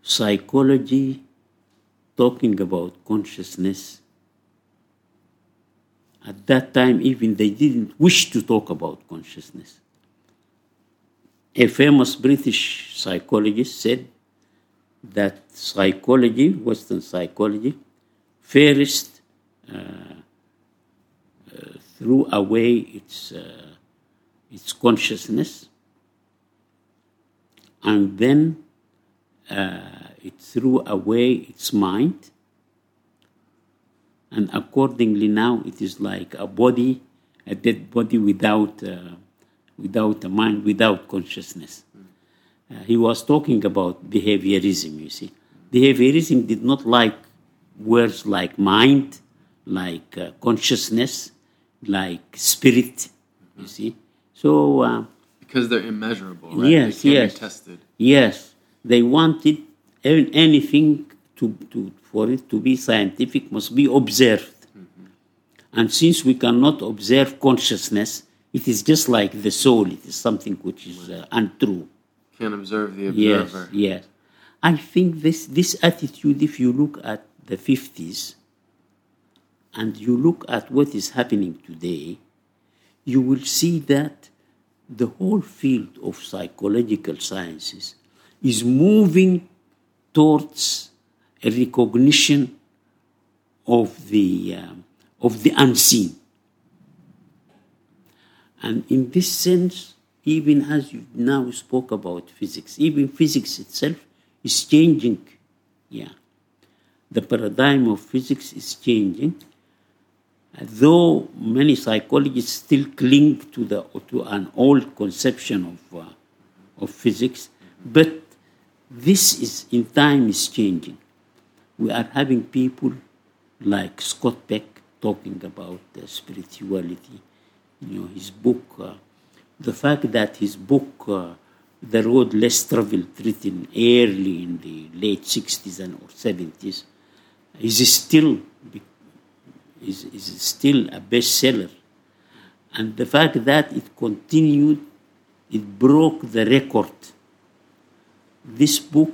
psychology talking about consciousness, at that time even they didn't wish to talk about consciousness. A famous British psychologist said that psychology, Western psychology, first uh, uh, threw away its uh, its consciousness, and then uh, it threw away its mind, and accordingly now it is like a body, a dead body without uh, without a mind, without consciousness. Uh, he was talking about behaviorism, you see. Behaviorism did not like words like mind, like uh, consciousness, like spirit, you see. So uh, because they're immeasurable, right? Yes, they can't yes, be tested. Yes, they wanted anything to, to for it to be scientific must be observed. Mm-hmm. And since we cannot observe consciousness, it is just like the soul. It is something which is uh, untrue. Can observe the observer. Yes, yes. I think this, this attitude, if you look at the fifties and you look at what is happening today, you will see that the whole field of psychological sciences is moving towards a recognition of the, um, of the unseen. And in this sense, even as you now spoke about physics, even physics itself is changing. Yeah. the paradigm of physics is changing, though many psychologists still cling to the to an old conception of uh, of physics, but this is in time is changing. We are having people like Scott Peck talking about uh, spirituality. You know, his book, uh, the fact that his book, uh, The Road Less Traveled, written early in the late sixties and or seventies, is still is, is still a bestseller, and the fact that it continued, it broke the record. This book,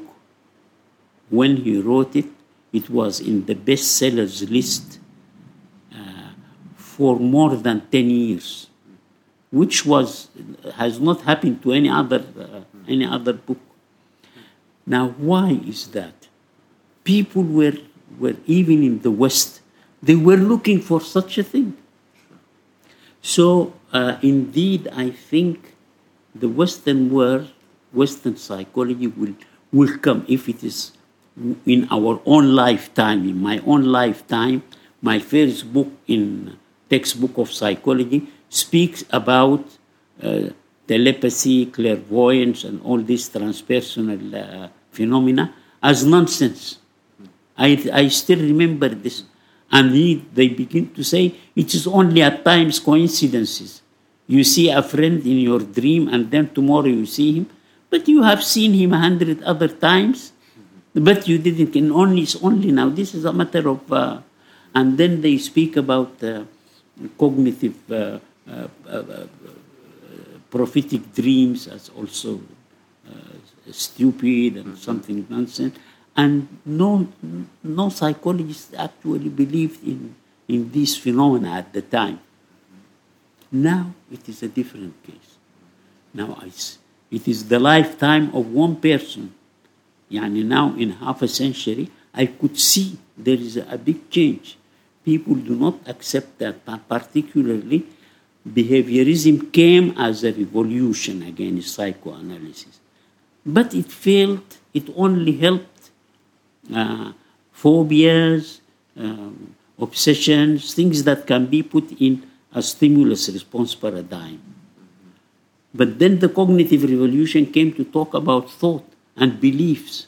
when he wrote it, it was in the bestsellers list uh, for more than ten years, which was has not happened to any other uh, any other book. Now, why is that? People were were even in the West, they were looking for such a thing. So, uh, indeed, I think the Western world. Western psychology will, will come if it is in our own lifetime. In my own lifetime, my first book in textbook of psychology speaks about uh, telepathy, clairvoyance, and all these transpersonal uh, phenomena as nonsense. I, I still remember this. And he, they begin to say, it is only at times coincidences. You see a friend in your dream, and then tomorrow you see him. But you have seen him a hundred other times, but you didn't. And only it's only now. This is a matter of, uh, and then they speak about uh, cognitive uh, uh, uh, uh, prophetic dreams as also uh, stupid and something nonsense. And no, no psychologist actually believed in in these phenomena at the time. Now it is a different case. Now I see. It is the lifetime of one person. Yani now, in half a century, I could see there is a big change. People do not accept that. Particularly, behaviorism came as a revolution against psychoanalysis. But it failed. It only helped uh, phobias, um, obsessions, things that can be put in a stimulus-response paradigm. But then the cognitive revolution came to talk about thought and beliefs.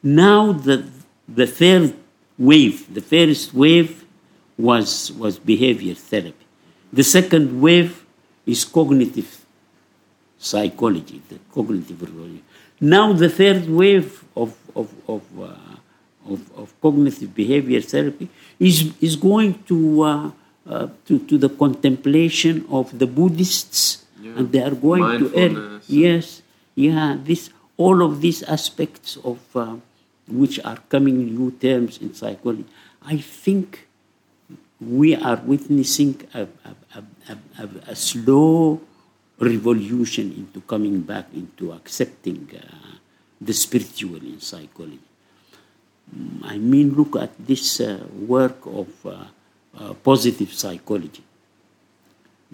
Now the the third wave, the first wave was, was behavior therapy. The second wave is cognitive psychology, the cognitive revolution. Now the third wave of of of, uh, of, of cognitive behavior therapy is is going to uh, uh, to to the contemplation of the Buddhists. Yeah. And they are going to end. Yes, yeah. This all of these aspects of uh, which are coming new terms in psychology. I think we are witnessing a, a, a, a, a slow revolution into coming back into accepting uh, the spiritual in psychology. I mean, look at this uh, work of uh, uh, positive psychology.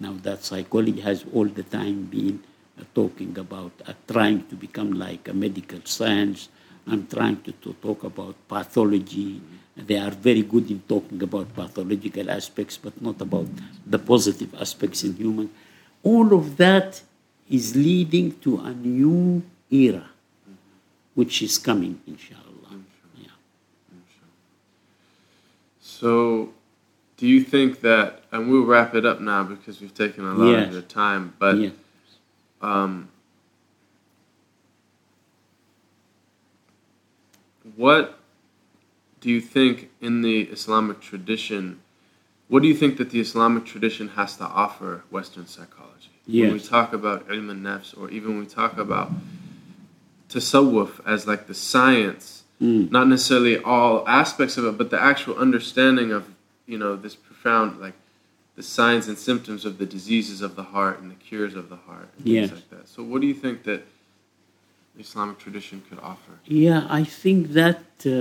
Now that psychology has all the time been uh, talking about uh, trying to become like a medical science and trying to, to talk about pathology. They are very good in talking about pathological aspects, but not about the positive aspects in humans. All of that is leading to a new era, which is coming, inshallah. Yeah. So... do you think that, and we'll wrap it up now because we've taken a lot yes. of your time, but yes. um, what do you think in the Islamic tradition, what do you think that the Islamic tradition has to offer Western psychology? Yes. When we talk about ilm al-nafs, or even when we talk about tasawwuf as like the science, mm. not necessarily all aspects of it, but the actual understanding of, you know, this profound, like, the signs and symptoms of the diseases of the heart and the cures of the heart and yes. things like that. So what do you think that the Islamic tradition could offer? Yeah, I think that, uh,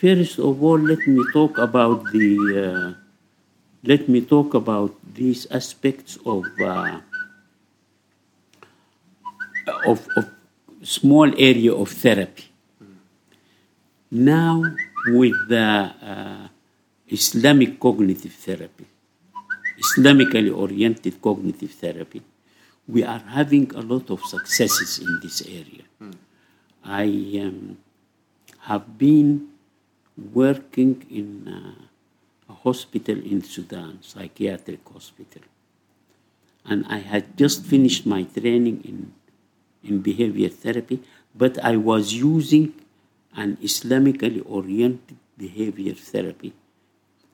first of all, let me talk about the, uh, let me talk about these aspects of, uh, of, of small area of therapy. Mm. Now, with the uh, Islamic cognitive therapy, Islamically oriented cognitive therapy, we are having a lot of successes in this area. Mm. I um, have been working in uh, a hospital in Sudan, psychiatric hospital, and I had just finished my training in, in behavior therapy, but I was using an Islamically oriented behavior therapy.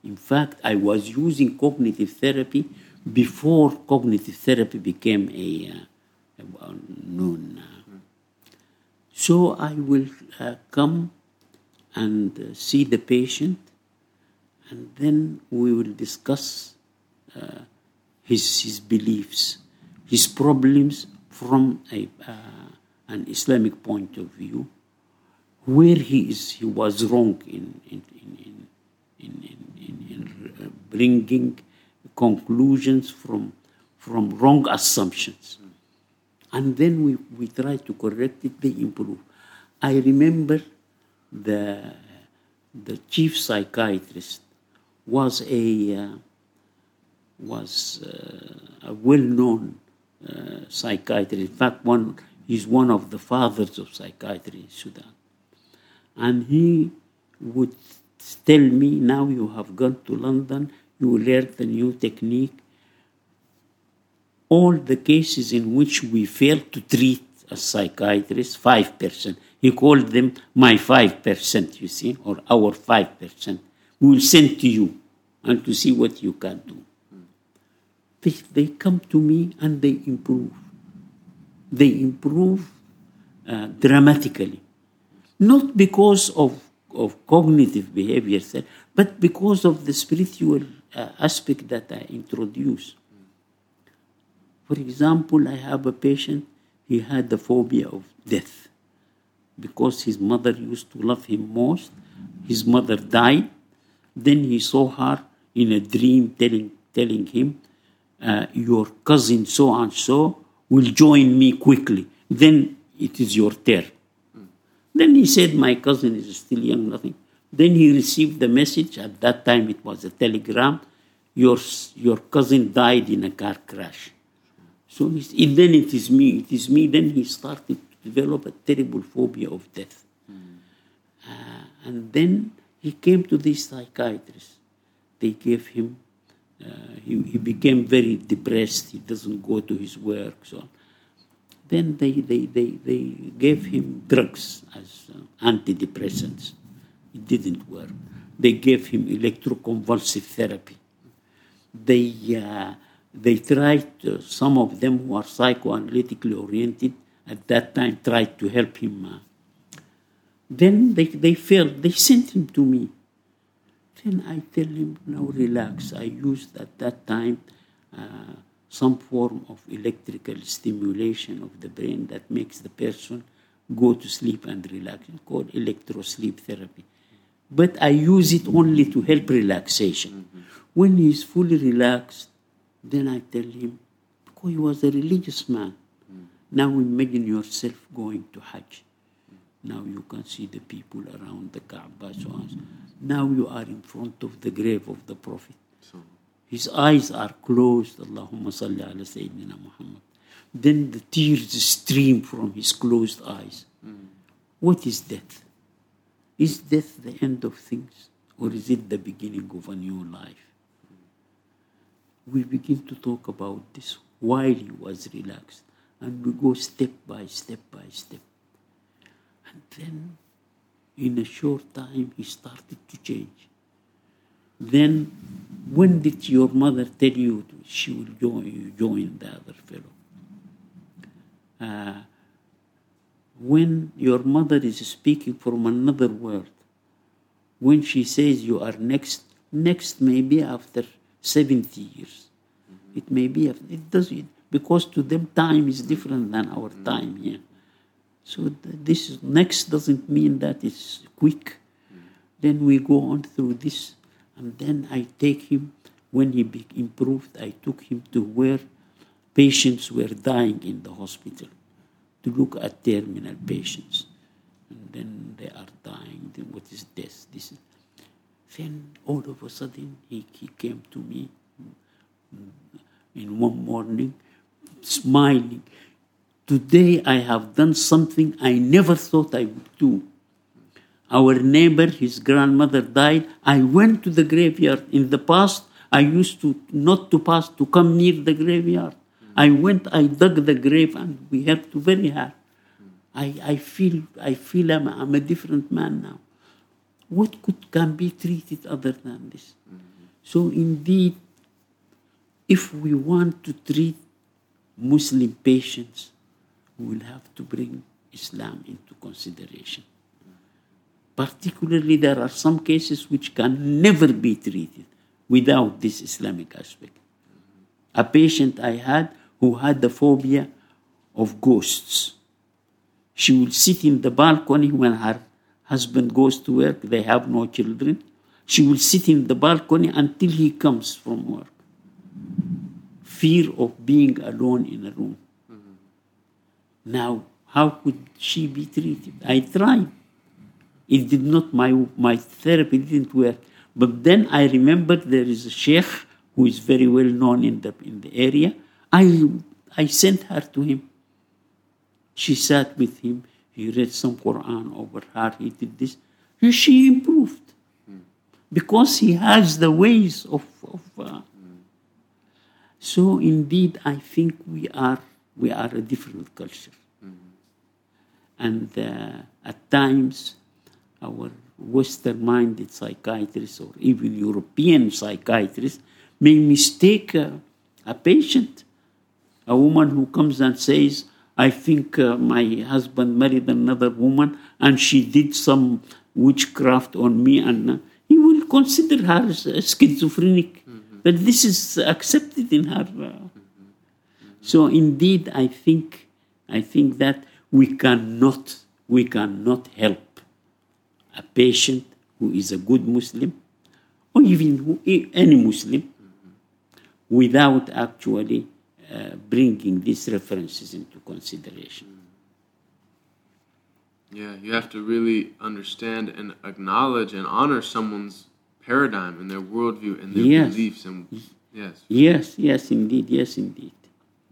In fact, I was using cognitive therapy before cognitive therapy became a, uh, a known. So I will uh, come and uh, see the patient, and then we will discuss uh, his, his beliefs, his problems from a, uh, an Islamic point of view, where he is he was wrong in in in in, in, in, in bringing conclusions from from wrong assumptions, and then we, we try to correct it. They improve. I remember the the chief psychiatrist was a uh, was uh, a well-known uh, psychiatrist. In fact, one he's one of the fathers of psychiatry in Sudan. And he would tell me, now you have gone to London, you learned the new technique. All the cases in which we failed to treat a psychiatrist, five percent. He called them my five percent, you see, or our five percent. We will send to you and to see what you can do. They, they come to me and they improve. They improve uh, dramatically. Not because of, of cognitive behavior, but because of the spiritual uh, aspect that I introduce. For example, I have a patient, he had the phobia of death because his mother used to love him most. His mother died. Then he saw her in a dream telling, telling him, uh, your cousin so-and-so will join me quickly. Then it is your turn. Then he said, my cousin is still young, nothing. Then he received the message. At that time, it was a telegram. Your, your cousin died in a car crash. So he, then it is me, it is me. Then he started to develop a terrible phobia of death. Mm. Uh, and then he came to this psychiatrist. They gave him, uh, he, he became very depressed. He doesn't go to his work, so on. Then they, they, they, they gave him drugs as uh, antidepressants. It didn't work. They gave him electroconvulsive therapy. They uh, they tried, uh, some of them who are psychoanalytically oriented at that time tried to help him. Uh. Then they, they failed. They sent him to me. Then I tell him, now relax. I used at that time Uh, some form of electrical stimulation of the brain that makes the person go to sleep and relax, called electrosleep therapy. But I use it only to help relaxation. Mm-hmm. When he is fully relaxed, then I tell him, because he was a religious man, mm-hmm. now imagine yourself going to Hajj. Mm-hmm. Now you can see the people around the Kaaba, so on. Mm-hmm. Now you are in front of the grave of the Prophet. So. His eyes are closed. Allahumma salli ala Sayyidina Muhammad. Then the tears stream from his closed eyes. Mm. What is death? Is death the end of things? Or is it the beginning of a new life? Mm. We begin to talk about this while he was relaxed. And we go step by step by step. And then, in a short time, he started to change. Then, when did your mother tell you she will join you join the other fellow? Uh, when your mother is speaking from another world, when she says you are next, next may be after seventy years. Mm-hmm. It may be, after, it does it, because to them time is different than our mm-hmm. time here. Yeah. So th- this is, next doesn't mean that it's quick. Mm-hmm. Then we go on through this. And then I take him, when he be improved, I took him to where patients were dying in the hospital, to look at terminal patients. and then they are dying, then what is this? This is... Then all of a sudden he, he came to me in one morning, smiling. Today I have done something I never thought I would do. Our neighbor, his grandmother died. I went to the graveyard. In the past, I used to not to pass, to come near the graveyard. I went, I dug the grave, and we had to bury her. I, I feel, I feel I'm, I'm a different man now. What could can be treated other than this? Mm-hmm. So indeed, if we want to treat Muslim patients, we will have to bring Islam into consideration. Particularly, there are some cases which can never be treated without this Islamic aspect. A patient I had who had the phobia of ghosts. She would sit in the balcony when her husband goes to work. They have no children. She will sit in the balcony until he comes from work. Fear of being alone in a room. Mm-hmm. Now, how could she be treated? I tried. It did not, my, my therapy didn't work. But then I remembered there is a sheikh who is very well known in the, in the area. I, I sent her to him. She sat with him. He read some Quran over her, he did this. She improved. Mm. Because he has the ways of... of uh, mm. So indeed, I think we are we are a different culture. Mm. And uh, at times, our Western-minded psychiatrists or even European psychiatrists may mistake uh, a patient, a woman who comes and says, I think uh, my husband married another woman and she did some witchcraft on me, and uh, he will consider her as a schizophrenic. Mm-hmm. But this is accepted in her. Uh, mm-hmm. So indeed, I think, I think that we cannot, we cannot help a patient who is a good Muslim, or even who, any Muslim, mm-hmm. without actually Uh, bringing these references into consideration. Yeah, you have to really understand and acknowledge and honor someone's paradigm and their worldview and their yes. beliefs. And yes, yes, yes, indeed, yes, indeed.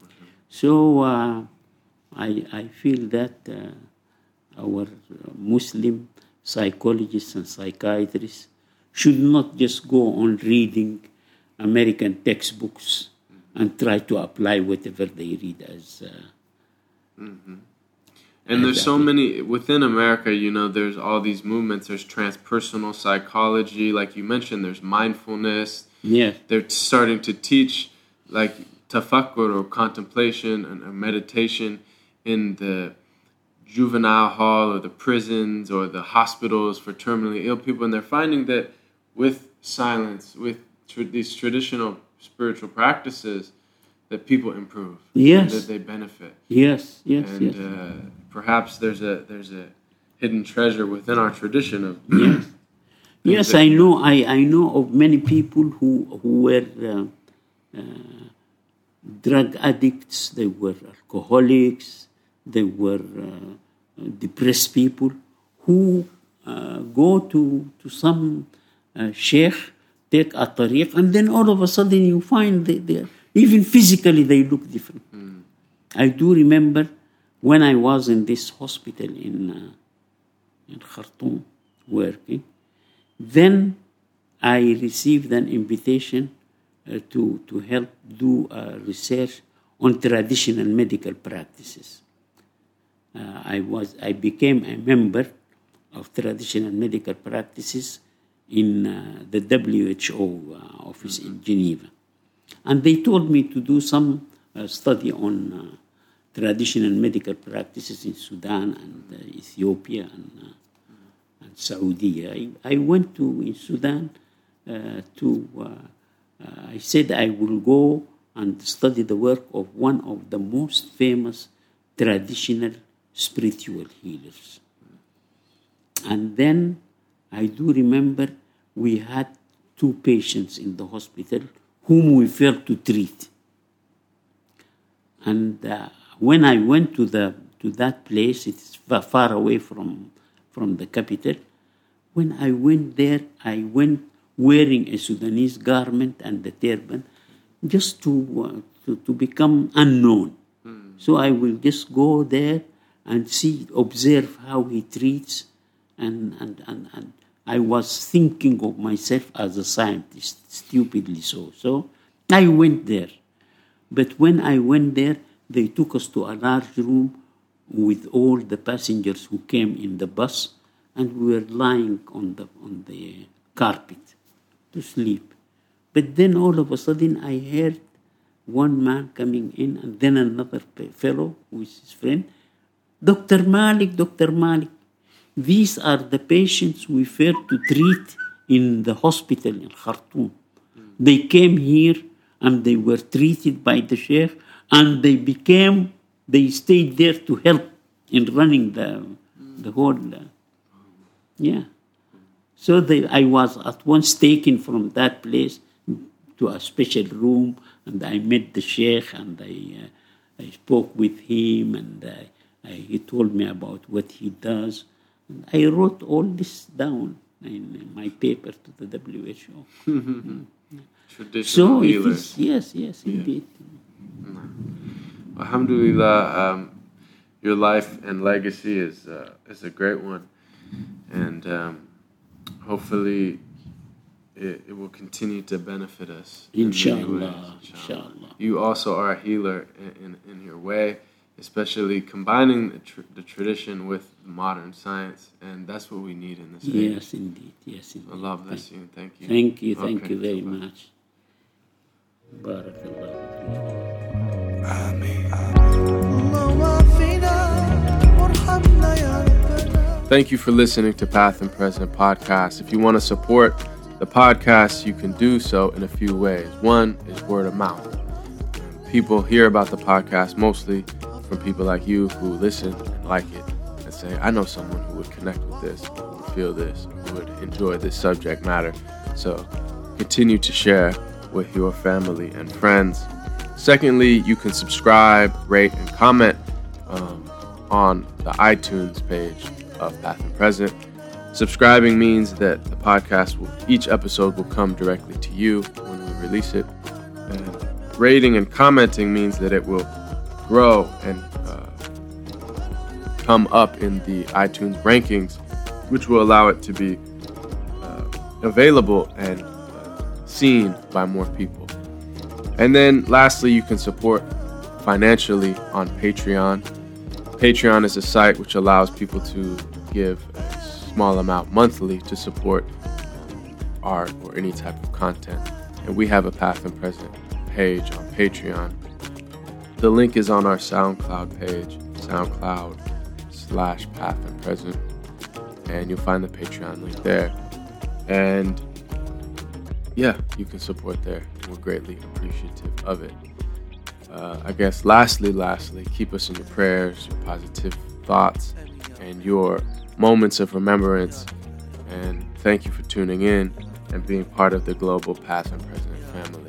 Okay. So uh, I I feel that uh, our Muslim psychologists and psychiatrists should not just go on reading American textbooks and try to apply whatever they read as... Uh, mm-hmm. And as there's so many... Within America, you know, there's all these movements. There's transpersonal psychology. Like you mentioned, there's mindfulness. Yeah. They're starting to teach, like, tafakkur or contemplation and or meditation in the juvenile hall or the prisons or the hospitals for terminally ill people. And they're finding that with silence, with tr- these traditional... spiritual practices, that people improve, yes, that they benefit, yes, yes, and yes. Uh, perhaps there's a there's a hidden treasure within our tradition of yes, yes. That, I know, I, I know of many people who who were uh, uh, drug addicts, they were alcoholics, they were uh, depressed people who uh, go to to some uh, sheikh. Take a tariq, and then all of a sudden you find they, they even physically they look different. Mm. I do remember when I was in this hospital in uh, in Khartoum working. Then I received an invitation uh, to to help do uh, research on traditional medical practices. Uh, I was I became a member of traditional medical practices in uh, the W H O uh, office mm-hmm. in Geneva. And they told me to do some uh, study on uh, traditional medical practices in Sudan and uh, Ethiopia and, uh, and Saudi. I, I went to in Sudan uh, to, uh, uh, I said I will go and study the work of one of the most famous traditional spiritual healers. And then I do remember we had two patients in the hospital whom we failed to treat. And uh, when I went to the to that place, it's far away from from the capital. When I went there, I went wearing a Sudanese garment and the turban just to, uh, to, to become unknown. Mm. So I will just go there and see, observe how he treats. And, and, and, and I was thinking of myself as a scientist, stupidly so. So I went there. But when I went there, they took us to a large room with all the passengers who came in the bus, and we were lying on the on the carpet to sleep. But then all of a sudden I heard one man coming in, and then another fellow with his friend, Doctor Malik, Doctor Malik, these are the patients we failed to treat in the hospital in Khartoum. They came here and they were treated by the chef, and they became, they stayed there to help in running the the whole, uh, yeah. So they, I was at once taken from that place to a special room, and I met the sheikh, and I, uh, I spoke with him, and I, I, he told me about what he does. And I wrote all this down in my paper to the W H O. Mm-hmm. Traditional so healer. It is, yes, yes, yeah. Indeed. Alhamdulillah, um, your life and legacy is uh, is a great one, and um, hopefully it, it will continue to benefit us. Inshallah, in many ways, inshallah. Inshallah. You also are a healer in, in, in your way, especially combining the, tr- the tradition with modern science, and that's what we need in this age. Yes, indeed, yes, indeed. Allah bless you and thank you. Thank you, thank okay. you very so much. Barakallah. Thank you for listening to Path and Present Podcast. If you want to support the podcast, you can do so in a few ways. One is word of mouth. People hear about the podcast mostly from people like you who listen and like it and say, I know someone who would connect with this, who would feel this, who would enjoy this subject matter. So continue to share with your family and friends. Secondly, you can subscribe, rate, and comment um, on the iTunes page of Path and Present. Subscribing means that the podcast, will, each episode will come directly to you when we release it. And rating and commenting means that it will grow and uh, come up in the iTunes rankings, which will allow it to be uh, available and uh, seen by more people. And then lastly, you can support financially on Patreon. Patreon is a site which allows people to give a small amount monthly to support art or any type of content. And we have a Path and Present page on Patreon. The link is on our SoundCloud page, SoundCloud slash Path and Present. And you'll find the Patreon link there. And yeah, you can support there. We're greatly appreciative of it. Uh, I guess lastly, lastly, keep us in your prayers, your positive thoughts, and your moments of remembrance. And thank you for tuning in and being part of the global Past and Present family.